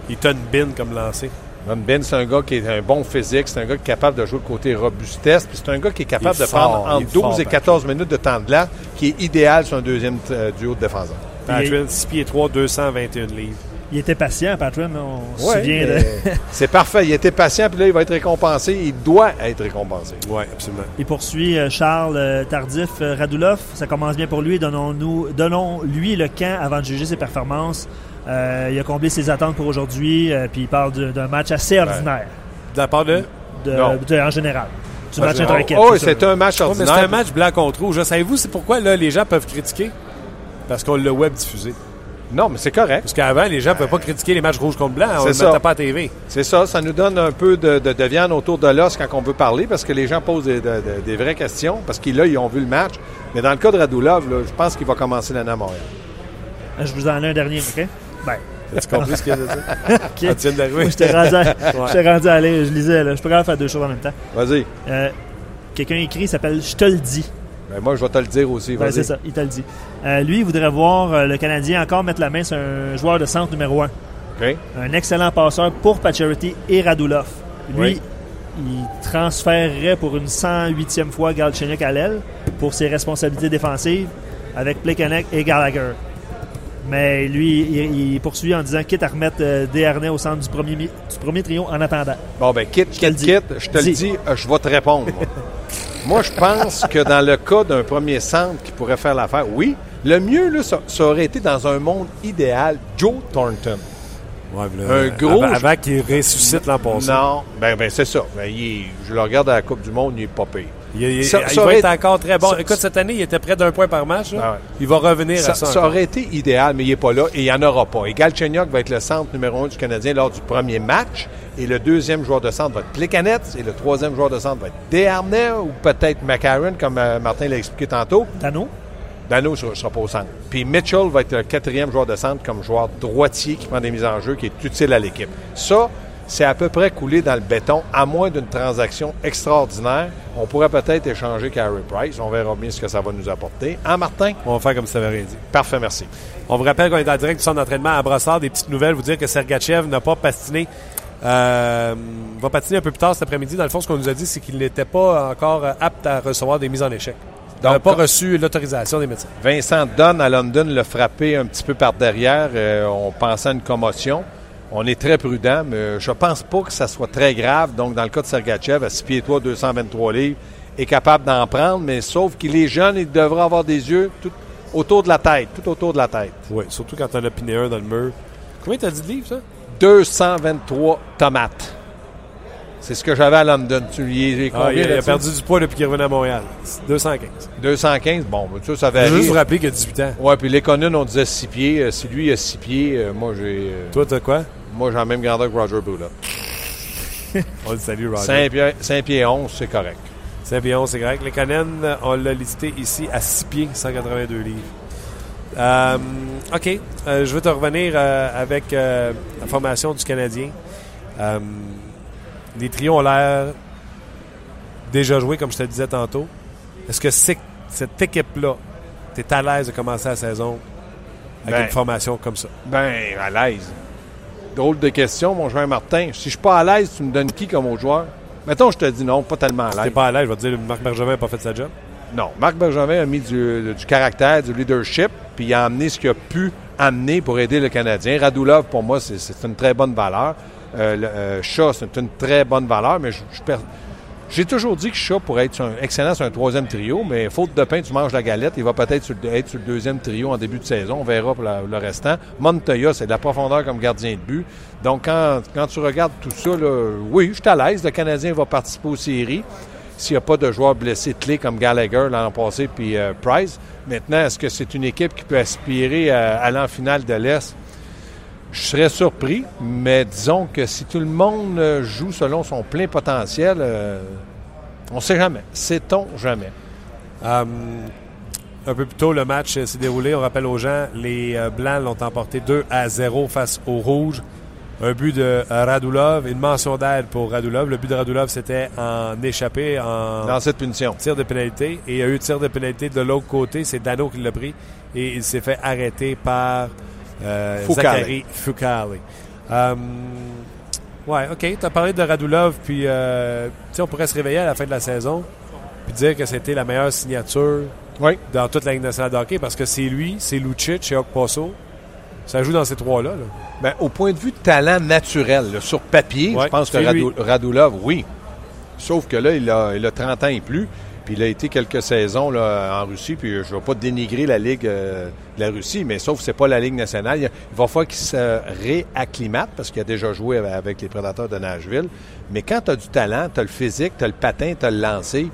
Il t'a une bine comme lancé. Une bine, c'est un gars qui est un bon physique. C'est un gars qui est capable de jouer le côté robustesse. Puis c'est un gars qui est capable de prendre entre 12 et 14 minutes de temps de glace, qui est idéal sur un deuxième duo de défenseur. Pateryn, 6 pieds 3, 221 livres. Il était patient, Pateryn. On se souvient. C'est parfait. Il était patient, puis là, il va être récompensé. Il doit être récompensé. Oui, absolument. Il poursuit Charles Tardif. Radulov, ça commence bien pour lui. Donnons-lui le camp avant de juger ses performances. Il a comblé ses attentes pour aujourd'hui, puis il parle d'un match assez ordinaire. De la part de en général. Du match intra-équipe. Oh, c'est un match ordinaire. C'est un match blanc contre rouge. Savez-vous, c'est pourquoi là, les gens peuvent critiquer? Parce qu'on l'a web diffusé. Non, mais c'est correct. Parce qu'avant, les gens ne pouvaient pas critiquer les matchs rouges contre blanc. On ne mettait pas à TV. C'est ça. Ça nous donne un peu de viande autour de l'os quand on veut parler parce que les gens posent des vraies questions parce qu'ils ont vu le match. Mais dans le cas de Radulov, là, je pense qu'il va commencer l'année à Montréal. Je vous en ai un dernier, OK? Bien. As-tu compris ce qu'il y a de dire? OK. Tu viens d'arriver. Je t'ai rendu à aller. Je lisais. Là. Je suis pas capable de faire deux choses en même temps. Vas-y. Quelqu'un écrit, il s'appelle « Je te le dis ». Ben moi, je vais te le dire aussi. Vas-y. Ben, c'est ça, il te le dit. Lui, il voudrait voir le Canadien encore mettre la main sur un joueur de centre numéro 1. Okay. Un excellent passeur pour Pacioretty et Radulov. Lui, il transférerait pour une 108e fois Galchenyuk à l'aile pour ses responsabilités défensives avec Plekanec et Gallagher. Mais lui, il poursuit en disant quitte à remettre Desharnais au centre du premier trio en attendant. Bon, ben quitte, je te le dis, je vais te répondre. Moi, je pense que dans le cas d'un premier centre qui pourrait faire l'affaire, oui, le mieux, là, ça aurait été dans un monde idéal, Joe Thornton. Ouais, un gros... Avant qu'il ressuscite l'an passé. Non, ben c'est ça. Ben, je le regarde à la Coupe du Monde, il est pas pire. Il va être encore très bon. Écoute, cette année, il était près d'un point par match. Ah ouais. Il va revenir à ça. Ça aurait été idéal, mais il n'est pas là et il n'y en aura pas. Et Galchenyuk va être le centre numéro 1 du Canadien lors du premier match. Et le deuxième joueur de centre va être Plekanec. Et le troisième joueur de centre va être Desharnais ou peut-être McCarron, comme Martin l'a expliqué tantôt. Danault ne sera pas au centre. Puis Mitchell va être le quatrième joueur de centre comme joueur droitier qui prend des mises en jeu, qui est utile à l'équipe. Ça, c'est à peu près coulé dans le béton, à moins d'une transaction extraordinaire. On pourrait peut-être échanger Carey Price. On verra bien ce que ça va nous apporter. Hein, Martin? On va faire comme ça avait rien dit. Parfait, merci. On vous rappelle qu'on est en direct du centre d'entraînement à Brossard. Des petites nouvelles, vous dire que Sergachev n'a pas patiné. Va patiner un peu plus tard cet après-midi. Dans le fond, ce qu'on nous a dit, c'est qu'il n'était pas encore apte à recevoir des mises en échec. Il n'a pas reçu l'autorisation des médecins. Vincent Dunn à London l'a frappé un petit peu par derrière. On pensait à une commotion. On est très prudent, mais je ne pense pas que ça soit très grave. Donc, dans le cas de Sergachev, à 6 pieds 3, 223 livres, est capable d'en prendre, mais sauf qu'il est jeune, il devra avoir des yeux tout autour de la tête. Oui, surtout quand tu en as piné un dans le mur. Combien tu as dit de livres, ça? 223 tomates. C'est ce que j'avais à London. Il a perdu du poids depuis qu'il est revenu à Montréal. 215. Bon, ça va juste vous rappeler qu'il a 18 ans. Oui, puis Lehkonen, on disait 6 pieds. Si lui, il a 6 pieds, moi, j'ai... Toi, t'as quoi? Moi, j'ai la même grandeur que Roger Brulotte. On le salue, Roger. 5 pieds 11, c'est correct. 5 pieds 11, c'est correct. Lehkonen, on l'a listé ici à 6 pieds, 182 livres. OK. Je vais te revenir avec la formation du Canadien. Les trios ont l'air déjà joués, comme je te le disais tantôt. Est-ce que cette équipe-là, tu es à l'aise de commencer la saison avec une formation comme ça? Ben à l'aise. Drôle de question, mon cher Martin. Si je suis pas à l'aise, tu me donnes qui comme autre joueur? Mettons, je te dis non, pas tellement à l'aise. Si t'es pas à l'aise, je vais te dire Marc Bergevin n'a pas fait sa job. Non, Marc Bergevin a mis du caractère, du leadership, puis il a amené ce qu'il a pu amener pour aider le Canadien. Radulov, pour moi, c'est une très bonne valeur. Shaw, c'est une très bonne valeur, mais j'ai toujours dit que Shaw pourrait être excellent sur un troisième trio, mais faute de pain, tu manges la galette. Il va peut-être être sur le deuxième trio en début de saison. On verra pour le restant. Montoya, c'est de la profondeur comme gardien de but. Donc, quand tu regardes tout ça, là, oui, je suis à l'aise. Le Canadien va participer aux séries. S'il n'y a pas de joueurs blessés clés comme Gallagher l'an passé puis Price. Maintenant, est-ce que c'est une équipe qui peut aspirer à aller en finale de l'Est? Je serais surpris, mais disons que si tout le monde joue selon son plein potentiel, on ne sait jamais. Sait-on jamais? Un peu plus tôt, le match s'est déroulé. On rappelle aux gens, les Blancs l'ont emporté 2-0 face aux Rouges. Un but de Radulov, une mention d'aide pour Radulov. Le but de Radulov, c'était en échappé, dans cette punition. Tir de pénalité. Et il y a eu tir de pénalité de l'autre côté. C'est Danault qui l'a pris et il s'est fait arrêter par... Zachary Fucale. Ouais, OK. Tu as parlé de Radulov, puis on pourrait se réveiller à la fin de la saison puis dire que c'était la meilleure signature dans toute la Ligue nationale de hockey, parce que c'est lui, c'est Lucic et Okposo. Ça joue dans ces trois-là. Ben, au point de vue de talent naturel, là, sur papier, je pense que Radulov, oui. Sauf que là, il a 30 ans et plus. Puis il a été quelques saisons là, en Russie, puis je ne vais pas dénigrer la Ligue de la Russie, mais sauf que ce n'est pas la Ligue nationale. Il va falloir qu'il se réacclimate, parce qu'il a déjà joué avec les Prédateurs de Nashville. Mais quand tu as du talent, tu as le physique, tu as le patin, tu as le lancer,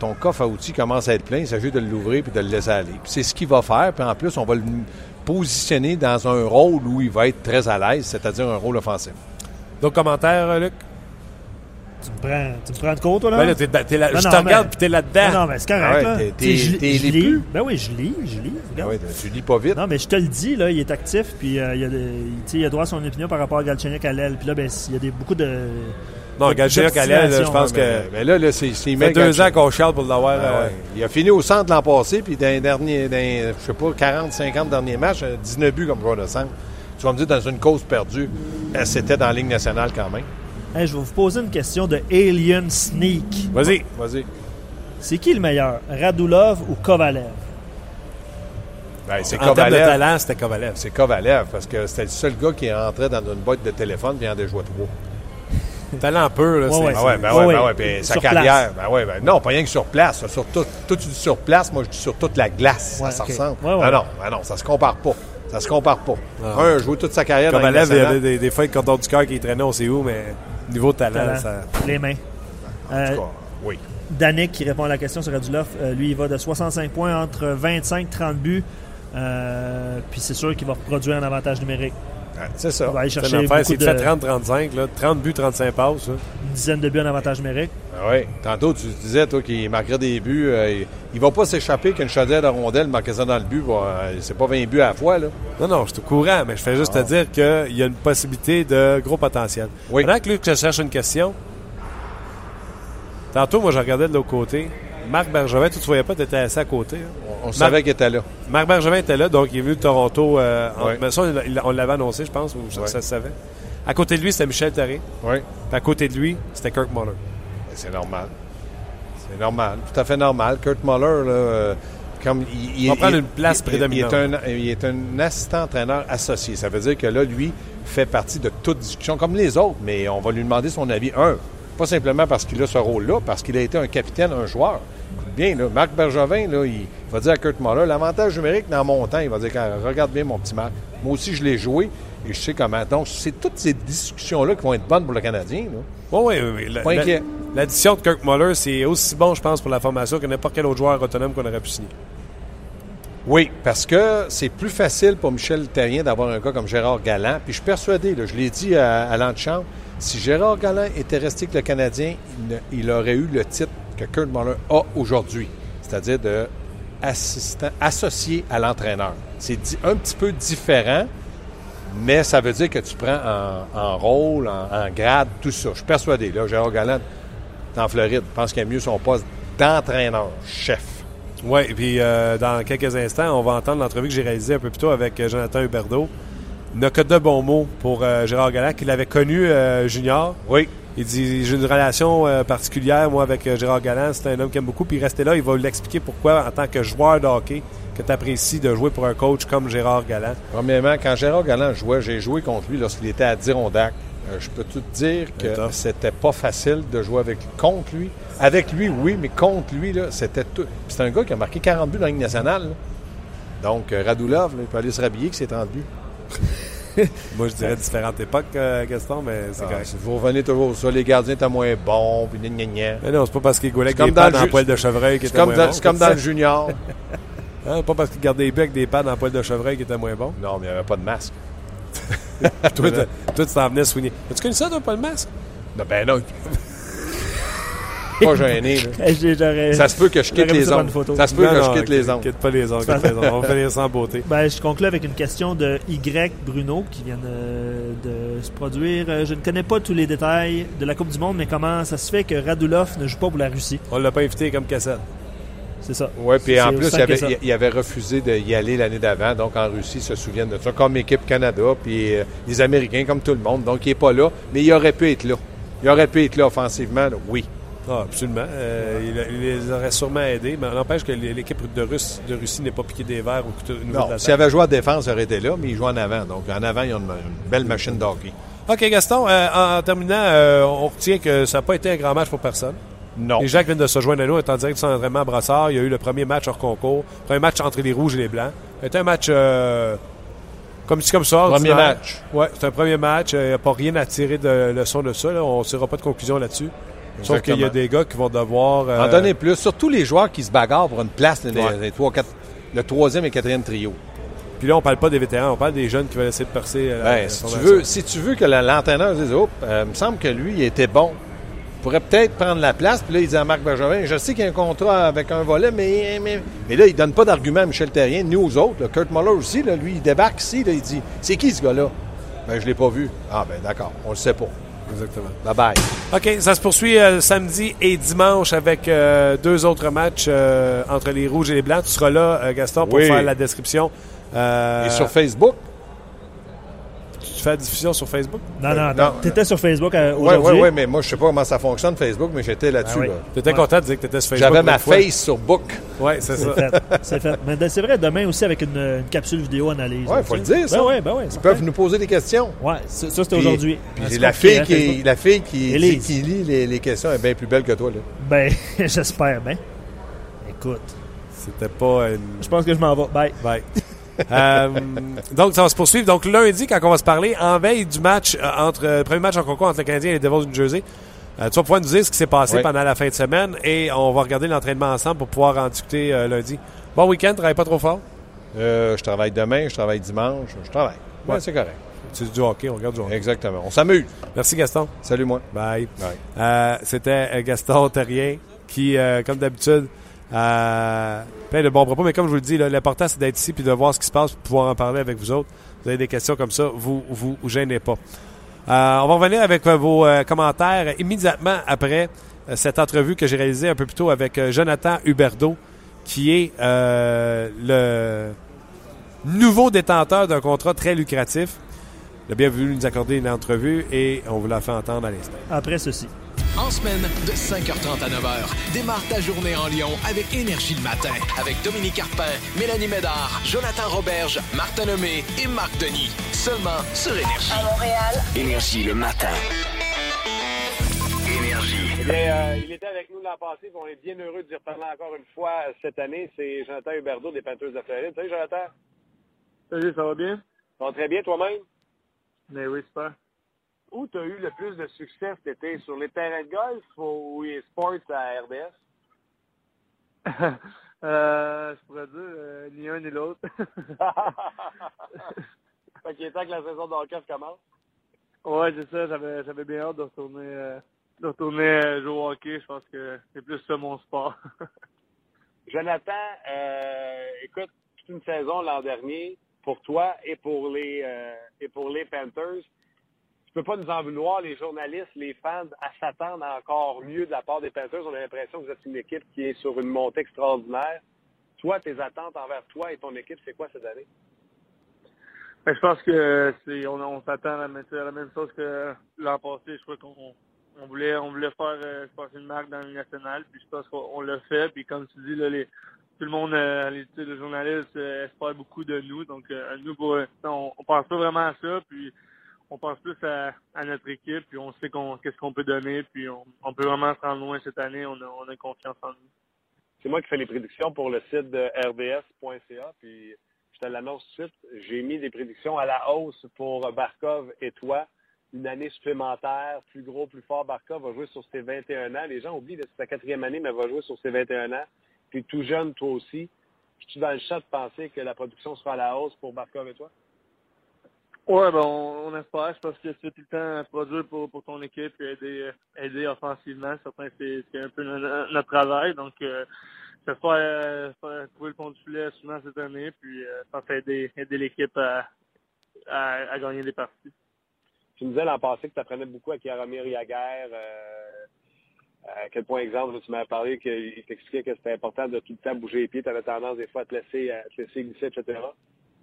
ton coffre à outils commence à être plein. Il s'agit de l'ouvrir puis de le laisser aller. Puis c'est ce qu'il va faire. Puis en plus, on va le positionner dans un rôle où il va être très à l'aise, c'est-à-dire un rôle offensif. Donc, commentaire, Luc? Tu me prends de court, toi, là? Ben là je te regarde, puis t'es là-dedans. Non, mais c'est correct, là. Je lis. Ben oui, je lis. Ben oui, tu lis pas vite. Non, mais je te le dis, là, il est actif, puis il a droit à son opinion par rapport à Galchenyuk à l'aile. Puis là, ben, il y a beaucoup de... Non, Galchenyuk à l'aile, je pense que... Mais là, c'est fait 2 ans qu'on chiale pour l'avoir. Il a fini au centre l'an passé, puis dans les derniers, je sais pas, 40, 50 derniers matchs, 19 buts comme joueur de centre. Tu vas me dire, dans une cause perdue, c'était dans la Ligue nationale quand même. Hey, je vais vous poser une question de Alien Sneak. Vas-y. C'est qui le meilleur, Radulov ou Kovalev? Ben, c'est Kovalev. En termes de talent, c'était Kovalev. C'est Kovalev, parce que c'était le seul gars qui rentrait dans une boîte de téléphone et en déjouait 3. Talent pur, là. Sa carrière. Non, pas rien que sur place. Toi, tu dis sur place, moi, je dis sur toute la glace. Ouais, ça ressemble. Ouais. Ben non, ça se compare pas. Ça se compare pas. Ah. Un joue toute sa carrière. Kovalev, il y avait des fois le cordon du cœur qui traînait, on sait où, mais niveau de talent, ça... Les mains. En tout cas, oui. Danick qui répond à la question sur Radulov, lui, il va de 65 points entre 25 et 30 buts. Puis c'est sûr qu'il va reproduire un avantage numérique. C'est ça. Il va aller chercher beaucoup de... C'est de 30-35, là. 30 buts, 35 passes. Là. Une dizaine de buts en avantage numérique. Ah oui. Tantôt, tu disais, toi, qu'il marquerait des buts. Il ne va pas s'échapper qu'une chaudière de rondelle marquait ça dans le but. C'est pas 20 buts à la fois, là. Non, je suis au courant, mais je fais juste te dire qu'il y a une possibilité de gros potentiel. Oui. Pendant que Luc te cherche une question, tantôt, moi, je regardais de l'autre côté. Marc Bergevin, tu ne te voyais pas, tu étais assis à côté. Hein. On savait qu'il était là. Marc Bergevin était là, donc il est venu de Toronto. Mais ça, on l'avait annoncé, je pense, ou ça se savait. À côté de lui, c'était Michel Therrien. Oui. Puis à côté de lui, c'était Kurt Muller. C'est normal. C'est normal, tout à fait normal. Kurt Muller, là, comme il est un assistant-entraîneur associé. Ça veut dire que là, lui, fait partie de toute discussion, comme les autres, mais on va lui demander son avis. Pas simplement parce qu'il a ce rôle-là, parce qu'il a été un capitaine, un joueur. Bien, là, Marc Bergevin, là, il va dire à Kurt Muller, l'avantage numérique dans mon temps, il va dire, regarde bien mon petit Marc, moi aussi je l'ai joué et je sais comment. Donc, c'est toutes ces discussions-là qui vont être bonnes pour le Canadien. Oui. Pas inquiet. L'addition de Kurt Muller, c'est aussi bon, je pense, pour la formation que n'importe quel autre joueur autonome qu'on aurait pu signer. Oui, parce que c'est plus facile pour Michel Therrien d'avoir un gars comme Gérard Gallant. Puis je suis persuadé, là, je l'ai dit à l'antichambre, si Gérard Gallant était resté avec le Canadien, il aurait eu le titre que Kurt Muller a aujourd'hui, c'est-à-dire d'assistant associé à l'entraîneur. C'est un petit peu différent, mais ça veut dire que tu prends en rôle, en grade, tout ça. Je suis persuadé, là, Gérard Gallant, en Floride, pense qu'il y a mieux son poste d'entraîneur-chef. Oui, et puis dans quelques instants, on va entendre l'entrevue que j'ai réalisée un peu plus tôt avec Jonathan Huberdeau. Il n'a que de bons mots pour Gérard Gallant, qu'il avait connu junior. Oui. Il dit, j'ai une relation particulière, moi, avec Gérard Gallant. C'est un homme qui aime beaucoup. Puis restez là, il va l'expliquer pourquoi, en tant que joueur de hockey, que tu apprécies de jouer pour un coach comme Gérard Gallant. Premièrement, quand Gérard Gallant jouait, j'ai joué contre lui lorsqu'il était à Dirondac. Je peux tout te dire que c'était pas facile de jouer contre lui. Avec lui, oui, mais contre lui, là, c'était tout. Puis c'est un gars qui a marqué 40 buts dans la Ligue nationale. Là. Donc, Radulov, là, il peut aller se rhabiller que c'est 30 buts. Moi, je dirais différentes époques, Gaston, mais c'est correct. Si vous revenez toujours sur les gardiens étaient moins bons, puis gna gna gna. Mais non, c'est pas parce qu'il goulait avec des pattes en poil de chevreuil qui était moins bon. C'est comme dans le junior. Hein, pas parce qu'il gardait les buts avec des pattes en poil de chevreuil qui était moins bon. Non, mais il n'y avait pas de masque. Toi, tu t'en venais soigner. As-tu connu ça, toi, pas le masque? Non, ben non. Pas gêné. Ça se peut que je quitte les ongles. Ça se peut que je quitte les ongles. Quitte pas les ongles. On va finir sans beauté. Ben, je conclue avec une question de Y. Bruno qui vient de se produire. Je ne connais pas tous les détails de la Coupe du Monde, mais comment ça se fait que Radulov ne joue pas pour la Russie? On l'a pas invité comme cassette. C'est ça. Oui, puis en plus, il avait refusé d'y aller l'année d'avant. Donc, en Russie, ils se souviennent de ça, comme équipe Canada, puis les Américains, comme tout le monde. Donc, il n'est pas là, mais il aurait pu être là. Il aurait pu être là offensivement, là, oui. Ah, absolument. Il les aurait sûrement aidés, mais n'empêche que l'équipe de Russie n'est pas piquée des verres au niveau de l'attaque. S'il avait joué en défense, il aurait été là, mais il joue en avant. Donc, en avant, il y a une belle machine d'hockey. OK, Gaston, en terminant, on retient que ça n'a pas été un grand match pour personne. Non. Et Jacques vient de se joindre à nous, est en direct de son entraînement à Brassard. Il y a eu le premier match hors concours, le premier match entre les Rouges et les Blancs. C'était un match comme ça. Premier match. Oui, c'est un premier match. Il n'y a pas rien à tirer de leçon de ça. Là. On ne tirera pas de conclusion là-dessus. Exactement. Sauf qu'il y a des gars qui vont devoir... en donner plus. Surtout les joueurs qui se bagarrent pour une place le troisième et quatrième trio. Puis là, on ne parle pas des vétérans, on parle des jeunes qui veulent essayer de percer. Si tu veux que l'entraîneur dise « Oups, il me semble que lui, il était bon. Il pourrait peut-être prendre la place. » Puis là, il dit à Marc Bergevin « Je sais qu'il y a un contrat avec un volet, mais là, il ne donne pas d'argument à Michel Therrien, ni aux autres. Là. Kurt Muller aussi, là, lui, il débarque ici. Là, il dit « C'est qui ce gars-là? » « Ben, je ne l'ai pas vu. »« Ah, ben d'accord, on ne le sait pas. » Exactement. Bye-bye. OK, ça se poursuit samedi et dimanche avec deux autres matchs entre les Rouges et les Blancs. Tu seras là, Gaston, pour faire la description. Et sur Facebook? Tu fais la diffusion sur Facebook? Non. Tu étais sur Facebook aujourd'hui. Oui, mais moi, je ne sais pas comment ça fonctionne, Facebook, mais j'étais là-dessus. Ah, oui. Là. Tu étais content de dire que tu étais sur Facebook. J'avais ma face sur Book. Oui, c'est ça. C'est fait. Mais c'est vrai, demain aussi, avec une capsule vidéo analyse. Oui, il faut le dire, ça. Ben ouais, ils peuvent nous poser des questions. Oui, ça, c'était aujourd'hui. Puis la fille qui lit les questions est bien plus belle que toi. Là. Ben, j'espère bien. Écoute. C'était pas une... Je pense que je m'en vais. Bye. Donc, ça va se poursuivre. Donc, lundi, quand on va se parler, en veille du match, le premier match en concours entre le Canadien et les Devils du New Jersey, tu vas pouvoir nous dire ce qui s'est passé pendant la fin de semaine et on va regarder l'entraînement ensemble pour pouvoir en discuter lundi. Bon week-end, travaille pas trop fort? Je travaille demain, je travaille dimanche, je travaille. Ouais, c'est correct. C'est du hockey, on regarde du hockey. Exactement, on s'amuse. Merci Gaston. Salut moi. Bye. Bye. C'était Gaston Therrien qui, comme d'habitude, plein de bons propos, mais comme je vous le dis, là, l'important c'est d'être ici puis de voir ce qui se passe pour pouvoir en parler avec vous autres. Vous avez des questions comme ça, vous gênez pas. On va revenir avec vos commentaires immédiatement après cette entrevue que j'ai réalisée un peu plus tôt avec Jonathan Huberdeau, qui est le nouveau détenteur d'un contrat très lucratif. Il a bien voulu nous accorder une entrevue et on vous la fait entendre à l'instant. Après ceci. En semaine, de 5h30 à 9h, démarre ta journée en Lyon avec Énergie le matin, avec Dominique Carpin, Mélanie Médard, Jonathan Roberge, Martin Lemay et Marc Denis. Seulement sur Énergie. À Montréal, Énergie le matin. Énergie. Il était avec nous l'an passé, on est bien heureux de lui reparler encore une fois cette année. C'est Jonathan Huberdeau des Panthers de la Floride. Salut Jonathan. Salut, ça va bien? Ça va très bien, toi-même? Mais oui, super. Où tu as eu le plus de succès cet été? Sur les terrains de golf ou e-sports à RDS? Je pourrais dire ni un ni l'autre. Fait qu'il est temps que la saison de hockey commence? Ouais, c'est ça. J'avais bien hâte de retourner jouer au hockey. Je pense que c'est plus ça mon sport. Jonathan, écoute, toute une saison l'an dernier, pour toi et pour les Panthers, tu peux pas nous en vouloir, les journalistes, les fans, à s'attendre encore mieux de la part des Panthers. On a l'impression que vous êtes une équipe qui est sur une montée extraordinaire. Toi, tes attentes envers toi et ton équipe, c'est quoi cette année? Ben, je pense que on s'attend à la même chose que l'an passé. Je crois qu'on voulait faire une marque dans le national, puis je pense qu'on l'a fait. Puis comme tu dis, là, tout le monde, les journalistes espèrent beaucoup de nous. Donc, nous, on pense pas vraiment à ça, puis on pense plus à notre équipe, puis on sait qu'est-ce qu'on peut donner, puis on peut vraiment se rendre loin cette année. On a confiance en nous. C'est moi qui fais les prédictions pour le site de rds.ca, puis je te l'annonce tout de suite, j'ai mis des prédictions à la hausse pour Barkov et toi. Une année supplémentaire, plus gros, plus fort. Barkov va jouer sur ses 21 ans. Les gens oublient que c'est sa 4e année, mais elle va jouer sur ses 21 ans. Puis tout jeune, toi aussi. Je suis dans le chat de penser que la production sera à la hausse pour Barkov et toi? Ouais, ben on espère. Je pense que c'est tout le temps produire pour ton équipe et aider offensivement. Certains, c'est un peu notre travail. Donc, j'espère trouver le pont du filet souvent cette année, puis je pense aider l'équipe à gagner des parties. Tu me disais l'an passé que tu apprenais beaucoup avec Jaromir Jagr. À quel point, exemple, tu m'as parlé qu'il t'expliquait que c'était important de tout le temps bouger les pieds. Tu avais tendance des fois à te laisser glisser, etc.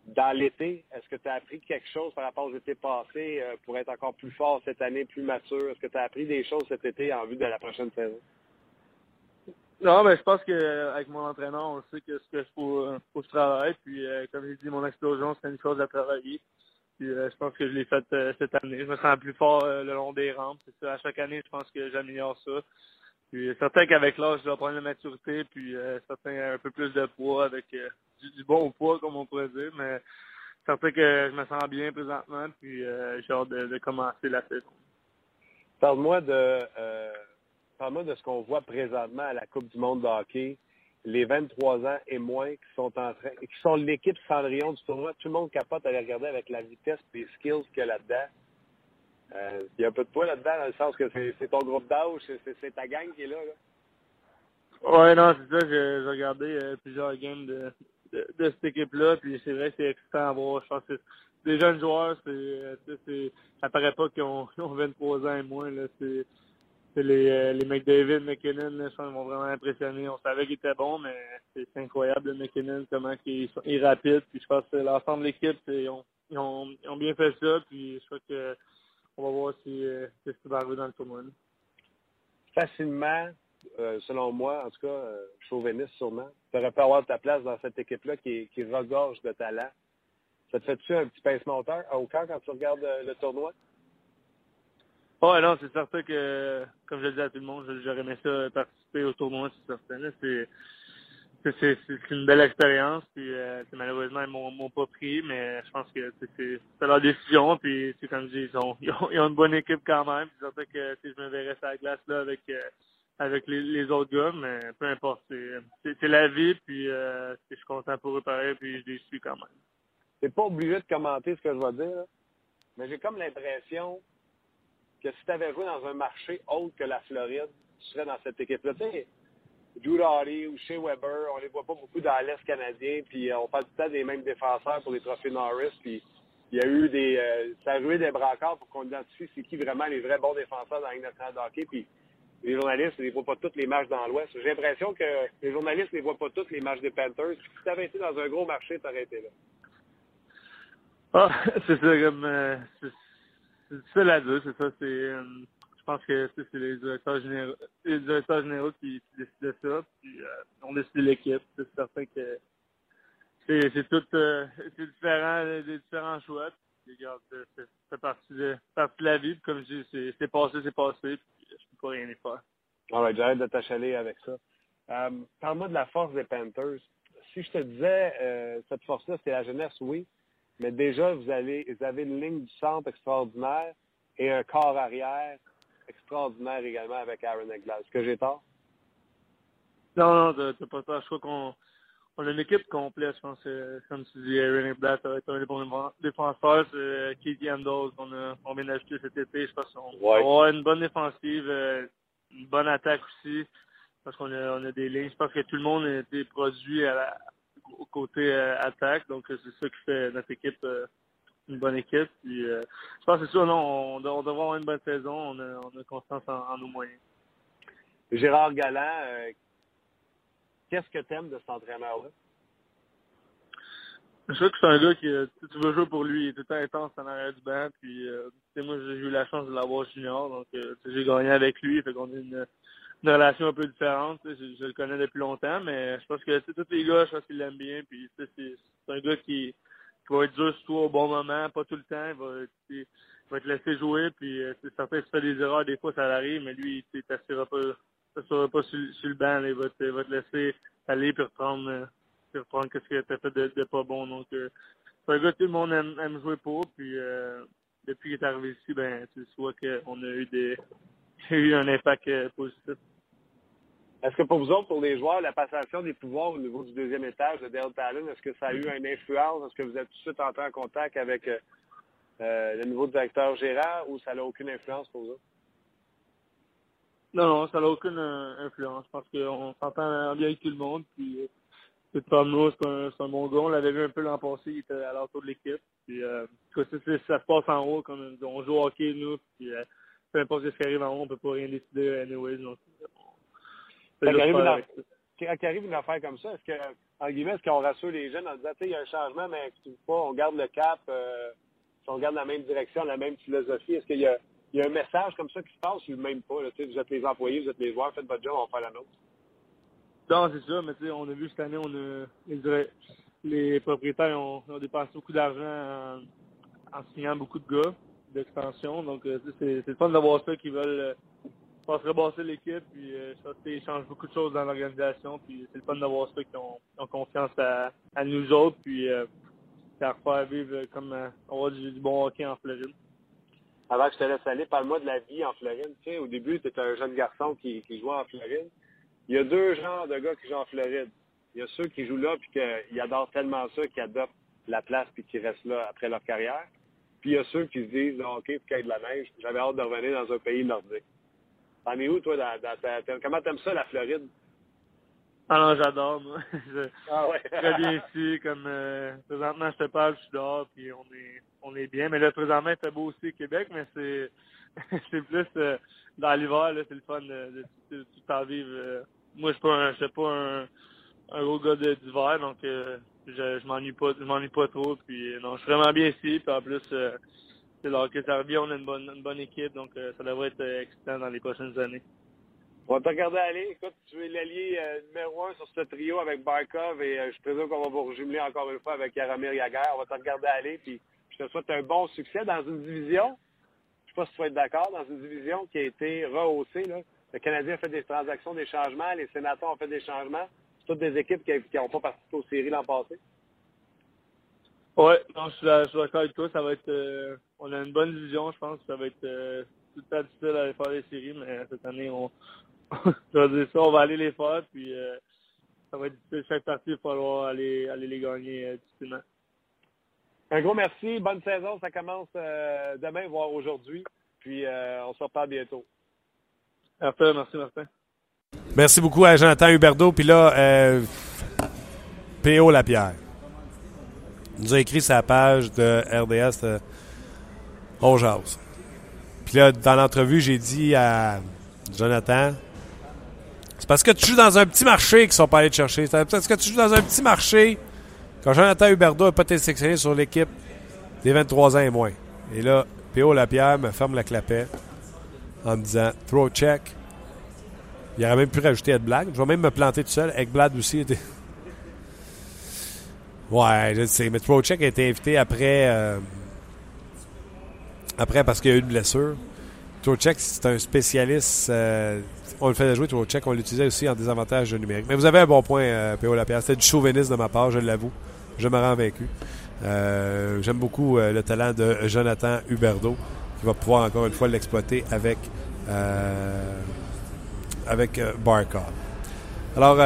Dans l'été, est-ce que tu as appris quelque chose par rapport aux étés passés pour être encore plus fort cette année, plus mature? Est-ce que tu as appris des choses cet été en vue de la prochaine saison? Non, mais je pense qu'avec mon entraîneur, on sait que ce que faut que je travaille. Puis, comme j'ai dit, mon explosion, c'est une chose à travailler. Puis, je pense que je l'ai faite cette année. Je me sens plus fort le long des rampes. C'est ça. À chaque année, je pense que j'améliore ça. Puis, certain qu'avec l'âge, je dois prendre la maturité. Puis, certain un peu plus de poids avec... du bon poids, comme on pourrait dire, mais c'est certain que je me sens bien présentement, puis j'ai hâte de commencer la saison. Parle-moi de ce qu'on voit présentement à la Coupe du monde de hockey, les 23 ans et moins qui sont l'équipe Cendrillon du tournoi. Tout le monde capote à les regarder avec la vitesse et les skills qu'il y a là-dedans. Il y a un peu de poids là-dedans, dans le sens que c'est ton groupe d'âge, c'est ta gang qui est là. Oui, non, c'est ça. J'ai regardé plusieurs games de cette équipe-là, puis c'est vrai que c'est excitant à voir. Je pense que des jeunes joueurs, ça paraît pas qu'ils ont 23 ans et moins. Là. C'est les McDavid, McKinnon, là, ils m'ont vraiment impressionné. On savait qu'ils étaient bons, mais c'est incroyable, McKinnon, comment il est rapide. Puis je pense que l'ensemble de l'équipe, ils ont bien fait ça, puis je crois qu'on va voir ce qui va arriver dans le tournoi. Facilement, selon moi, en tout cas, chauviniste sûrement, tu aurais pu avoir ta place dans cette équipe-là qui regorge de talent. Ça te fait-tu un petit pincement au cœur quand tu regardes le tournoi? Oh non, c'est certain que, comme je le dis à tout le monde, j'aurais aimé ça participer au tournoi, c'est certain. Là, C'est une belle expérience, puis malheureusement, ils m'ont pas pris, mais je pense que c'est leur décision, puis c'est comme je dis, ils ont une bonne équipe quand même, puis c'est certain que je me verrais sur la glace là avec les autres gars, mais peu importe, c'est la vie, puis je suis content pour eux pareil, puis je les suis quand même. T'es pas obligé de commenter ce que je vais dire, là, mais j'ai comme l'impression que si t'avais joué dans un marché autre que la Floride, tu serais dans cette équipe-là, tu sais. Drew Doughty ou Shea Weber, on les voit pas beaucoup dans l'Est canadien, puis on parle tout le temps des mêmes défenseurs pour les trophées Norris, puis il y a eu ça a rué des brancards pour qu'on identifie c'est qui vraiment les vrais bons défenseurs dans la Ligue nationale de hockey, puis les journalistes ne les voient pas tous les matchs dans l'Ouest. J'ai l'impression que les journalistes ne les voient pas tous les matchs des Panthers. Si t'avais été dans un gros marché, t'aurais été là. Ah, c'est ça, comme... c'est difficile à dire, c'est ça, c'est... Je pense que c'est les directeurs généraux qui décident de ça. Puis on décide l'équipe. C'est certain que c'est tout c'est différent, des différents choix. Puis, regarde, c'est partie de la vie. Puis, comme je dis, c'est passé. Puis, je peux pas rien y faire. All right, j'arrête de t'achaler avec ça. Parle-moi de la force des Panthers. Si je te disais cette force-là, c'est la jeunesse, oui. Mais déjà, vous avez une ligne du centre extraordinaire et un corps arrière extraordinaire également avec Aaron Eggblad. Est-ce que j'ai tort? Non, t'as pas tort. Je crois qu'on a une équipe complète. Je pense que, comme tu dis, Aaron Eggblad, ça va être un des bons défenseurs. C'est Katie Handels qu'on vient d'ajouter cet été. Je pense qu'on va avoir une bonne défensive, une bonne attaque aussi, parce qu'on a des lignes. Je pense que tout le monde a été produit au côté attaque. Donc, c'est ça qui fait notre équipe... une bonne équipe. Puis, je pense que c'est sûr, on devrait avoir une bonne saison. On a confiance en nos moyens. Gérard Gallant, qu'est-ce que t'aimes de cet entraîneur-là? Je trouve que c'est un gars tu veux jouer pour lui. Il est tout le temps intense en arrière du banc. Puis, moi, j'ai eu la chance de l'avoir junior. Donc, j'ai gagné avec lui. Fait qu'on a une relation un peu différente. Je le connais depuis longtemps. Mais je pense que tous les gars, je pense qu'ils l'aiment bien. Puis, c'est un gars qui va être dur sur toi au bon moment, pas tout le temps. Il va te laisser jouer. Puis, c'est certain que tu fais des erreurs, des fois, ça arrive. Mais lui, il ne t'assurera pas sur le banc. Là, il va te laisser aller puis reprendre ce que tu as fait de pas bon. Donc, c'est un gars que tout le monde aime jouer pour. Puis, depuis qu'il est arrivé ici, tu vois qu'on a eu un impact positif. Est-ce que pour vous autres, pour les joueurs, la passation des pouvoirs au niveau du deuxième étage de Dale Talon, est-ce que ça a eu une influence? Est-ce que vous êtes tout de suite entré en contact avec le nouveau directeur Gérard ou ça n'a aucune influence pour vous autres? Non, ça n'a aucune influence. Je pense qu'on s'entend bien avec tout le monde. Puis, Tom Rowe, c'est un bon gars. On l'avait vu un peu l'an passé. Il était à l'entour de l'équipe. Puis, ça se passe en haut. Comme on joue au hockey, nous. Puis, peu importe ce qui arrive en haut, on ne peut pas rien décider anyways. Donc, quand arrive une affaire comme ça, est-ce que, en guillemets, est-ce qu'on rassure les jeunes en disant, tu sais, il y a un changement, mais pas, on garde le cap, si on garde la même direction, la même philosophie, est-ce qu'il y a un message comme ça qui se passe ou même pas? Tu sais, vous êtes les employés, vous êtes les joueurs, faites votre job, on va faire la nôtre. Non, c'est ça, mais tu sais, on a vu cette année, les propriétaires ont dépensé beaucoup d'argent en signant beaucoup de gars d'extension, donc c'est le fun d'avoir ça qui veulent... Je pense rebasser l'équipe, puis ça change beaucoup de choses dans l'organisation, puis c'est le fun d'avoir ceux qui ont confiance à nous autres, puis à refaire vivre comme on va du bon hockey en Floride. Avant que je te laisse aller, parle-moi de la vie en Floride. Tu sais, au début, tu étais un jeune garçon qui jouait en Floride. Il y a deux genres de gars qui jouent en Floride. Il y a ceux qui jouent là, puis qu'ils adorent tellement ça qu'ils adoptent la place, puis qu'ils restent là après leur carrière. Puis il y a ceux qui se disent, OK, puis qu'il y a de la neige, j'avais hâte de revenir dans un pays nordique. T'en es où, toi? Comment t'aimes ça, la Floride? Ah non, j'adore, moi. Très bien ici. Comme présentement, je te parle, je suis dehors, puis on est bien. Mais là, présentement, il fait beau aussi au Québec, mais c'est plus dans l'hiver, là, c'est le fun de tout t'en vivre. Moi, je suis pas un gros gars d'hiver, donc je m'ennuie pas trop. Puis non, je suis vraiment bien ici, puis en plus... C'est alors que ça revient, on a une bonne équipe, donc ça devrait être excitant dans les prochaines années. On va te regarder aller. Écoute, tu es l'allié numéro 1 sur ce trio avec Barkov et je présume qu'on va vous rejumeler encore une fois avec Jaromir Jagr. On va te regarder aller puis je te souhaite un bon succès dans une division. Je ne sais pas si tu vas être d'accord, dans une division qui a été rehaussée. Là. Le Canadien a fait des transactions, des changements. Les Sénateurs ont fait des changements. toutes des équipes qui n'ont pas participé aux séries l'an passé. Oui, je suis d'accord avec toi. Ça va être, on a une bonne division, je pense. Ça va être tout le temps difficile à aller faire les séries, mais cette année, on va aller les faire. Puis ça va être difficile. Chaque partie, il va falloir aller les gagner difficilement. Un gros merci. Bonne saison. Ça commence demain, voire aujourd'hui. Puis on se reparle bientôt. Après, merci, Martin. Merci beaucoup à Jonathan Huberdeau. Puis là, P.O. Lapierre nous a écrit sa page de RDS On jase. Puis là, dans l'entrevue, j'ai dit à Jonathan, c'est parce que tu joues dans un petit marché qu'ils sont pas allés te chercher. C'est parce que tu joues dans un petit marché quand Jonathan Huberdeau n'a pas été sélectionné sur l'équipe des 23 ans et moins. Et là, P.O. Lapierre me ferme la clapet en me disant « Trocheck ». Il aurait même pu rajouter Edblad. Je vais même me planter tout seul. Edblad aussi était... Ouais, je sais. Mais Trocheck a été invité après parce qu'il y a eu une blessure. Trocheck, c'est un spécialiste. On le faisait jouer, Trocheck. On l'utilisait aussi en désavantage numérique. Mais vous avez un bon point, P.O. Lapierre. C'était du chauvinisme de ma part, je l'avoue. Je me rends vaincu. J'aime beaucoup le talent de Jonathan Huberdeau qui va pouvoir encore une fois l'exploiter avec Barkov. Alors,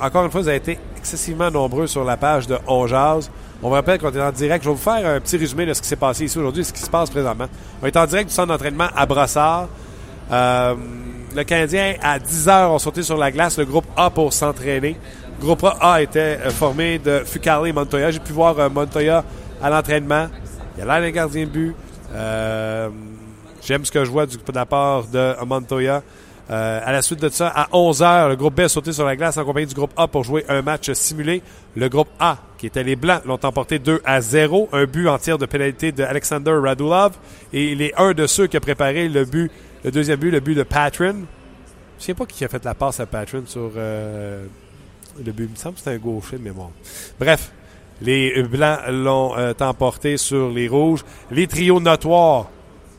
encore une fois, vous avez été excessivement nombreux sur la page de On jase. On vous rappelle qu'on est en direct. Je vais vous faire un petit résumé de ce qui s'est passé ici aujourd'hui, ce qui se passe présentement. On est en direct du centre d'entraînement à Brossard. Le Canadien, à 10h, ont sauté sur la glace le groupe A pour s'entraîner. Le groupe A était formé de Fucale et Montoya. J'ai pu voir Montoya à l'entraînement. Il a l'air d'un gardien de but. J'aime ce que je vois de la part de Montoya. À la suite de ça, à 11h, le groupe B a sauté sur la glace en compagnie du groupe A pour jouer un match simulé. Le groupe A, qui était les Blancs, l'ont emporté 2-0. Un but en tir de pénalité de Alexander Radulov. Et il est un de ceux qui a préparé le deuxième but, le but de Pateryn. Je ne sais pas qui a fait la passe à Pateryn sur le but. Il me semble que c'était un gaucher de mémoire. Bref, les Blancs l'ont emporté sur les Rouges. Les trios notoires.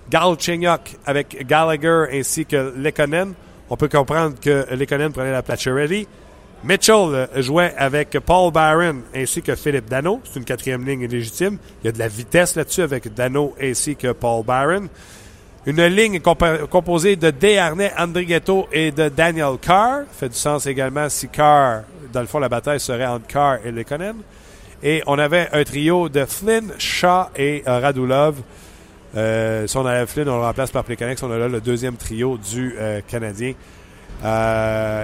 Galchenyuk avec Gallagher ainsi que Lehkonen. On peut comprendre que Lehkonen prenait la Pacioretty. Mitchell jouait avec Paul Byron ainsi que Philippe Danault. C'est une quatrième ligne légitime. Il y a de la vitesse là-dessus avec Danault ainsi que Paul Byron. Une ligne composée de Desharnais, Andrighetto et de Daniel Carr. Ça fait du sens également si Carr, dans le fond, la bataille serait entre Carr et Lehkonen. Et on avait un trio de Flynn, Shaw et Radulov. Si on a Flynn, on le remplace par Plekanec. On a là le deuxième trio du Canadien.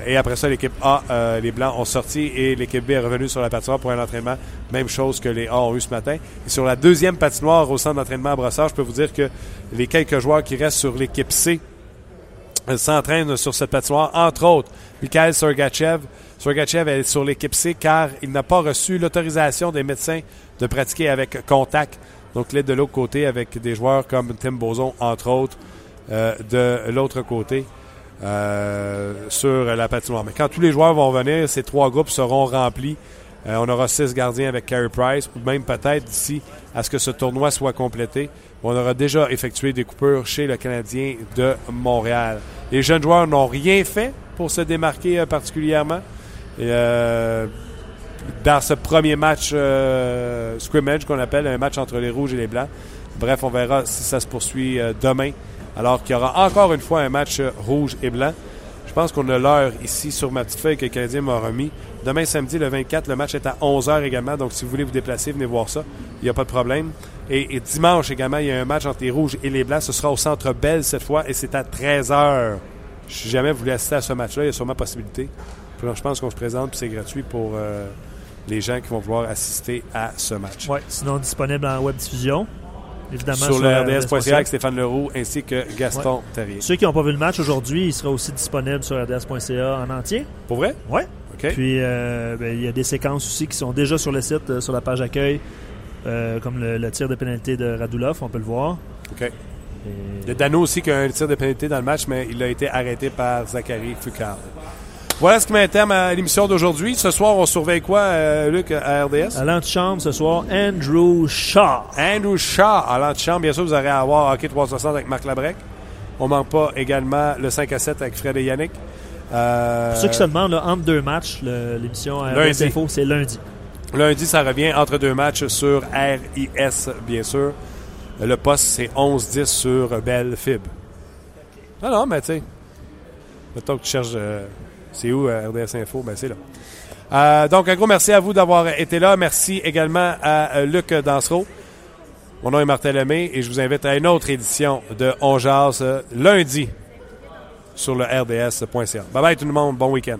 Et après ça, l'équipe A, les Blancs ont sorti et l'équipe B est revenue sur la patinoire pour un entraînement. Même chose que les A ont eu ce matin. Et sur la deuxième patinoire au centre d'entraînement à Brossard, je peux vous dire que les quelques joueurs qui restent sur l'équipe C s'entraînent sur cette patinoire. Entre autres, Mikhail Sergachev. Sergachev est sur l'équipe C car il n'a pas reçu l'autorisation des médecins de pratiquer avec contact. Donc, là, de l'autre côté, avec des joueurs comme Tim Boson, entre autres, de l'autre côté, sur la patinoire. Mais quand tous les joueurs vont venir, ces trois groupes seront remplis. On aura 6 gardiens avec Carey Price, ou même peut-être d'ici à ce que ce tournoi soit complété. On aura déjà effectué des coupures chez le Canadien de Montréal. Les jeunes joueurs n'ont rien fait pour se démarquer particulièrement. Dans ce premier match scrimmage qu'on appelle, un match entre les Rouges et les Blancs. Bref, on verra si ça se poursuit demain, alors qu'il y aura encore une fois un match rouge et blanc. Je pense qu'on a l'heure ici sur ma petite feuille que le Canadien m'a remis. Demain, samedi, le 24, le match est à 11h également, donc si vous voulez vous déplacer, venez voir ça. Il n'y a pas de problème. Et dimanche également, il y a un match entre les Rouges et les Blancs. Ce sera au Centre Bell cette fois et c'est à 13h. Si jamais vous voulez assister à ce match-là, il y a sûrement possibilité. Puis, je pense qu'on se présente et c'est gratuit pour... les gens qui vont vouloir assister à ce match. Oui, sinon disponible en web diffusion, évidemment. Sur le RDS.ca avec Stéphane Leroux ainsi que Gaston Therrien. Ceux qui n'ont pas vu le match aujourd'hui, il sera aussi disponible sur RDS.ca en entier. Pour vrai? Oui. Okay. Puis il y a des séquences aussi qui sont déjà sur le site, sur la page accueil, comme le tir de pénalité de Radulov, on peut le voir. OK. Il y a Danault aussi qui a un tir de pénalité dans le match, mais il a été arrêté par Zachary Fucale. Voilà ce qui met un terme à l'émission d'aujourd'hui. Ce soir, on surveille quoi, Luc, à RDS? À l'antichambre, ce soir, Andrew Shaw. Andrew Shaw à l'antichambre. Bien sûr, vous allez avoir Hockey 360 avec Marc Labrec. On ne manque pas également le 5-7 avec Fred et Yannick. Pour ceux qui se demandent, là, entre deux matchs, l'émission RDS Info, c'est lundi. Lundi, ça revient entre deux matchs sur RIS, bien sûr. Le poste, c'est 11-10 sur Bell Fib. Non, non, mais tu sais, mettons que tu cherches c'est où RDS Info, ben c'est là. Donc, un gros merci à vous d'avoir été là. Merci également à Luc Dansereau. Mon nom est Martin Lemay et je vous invite à une autre édition de On Jase lundi sur le rds.ca. Bye bye tout le monde, bon week-end.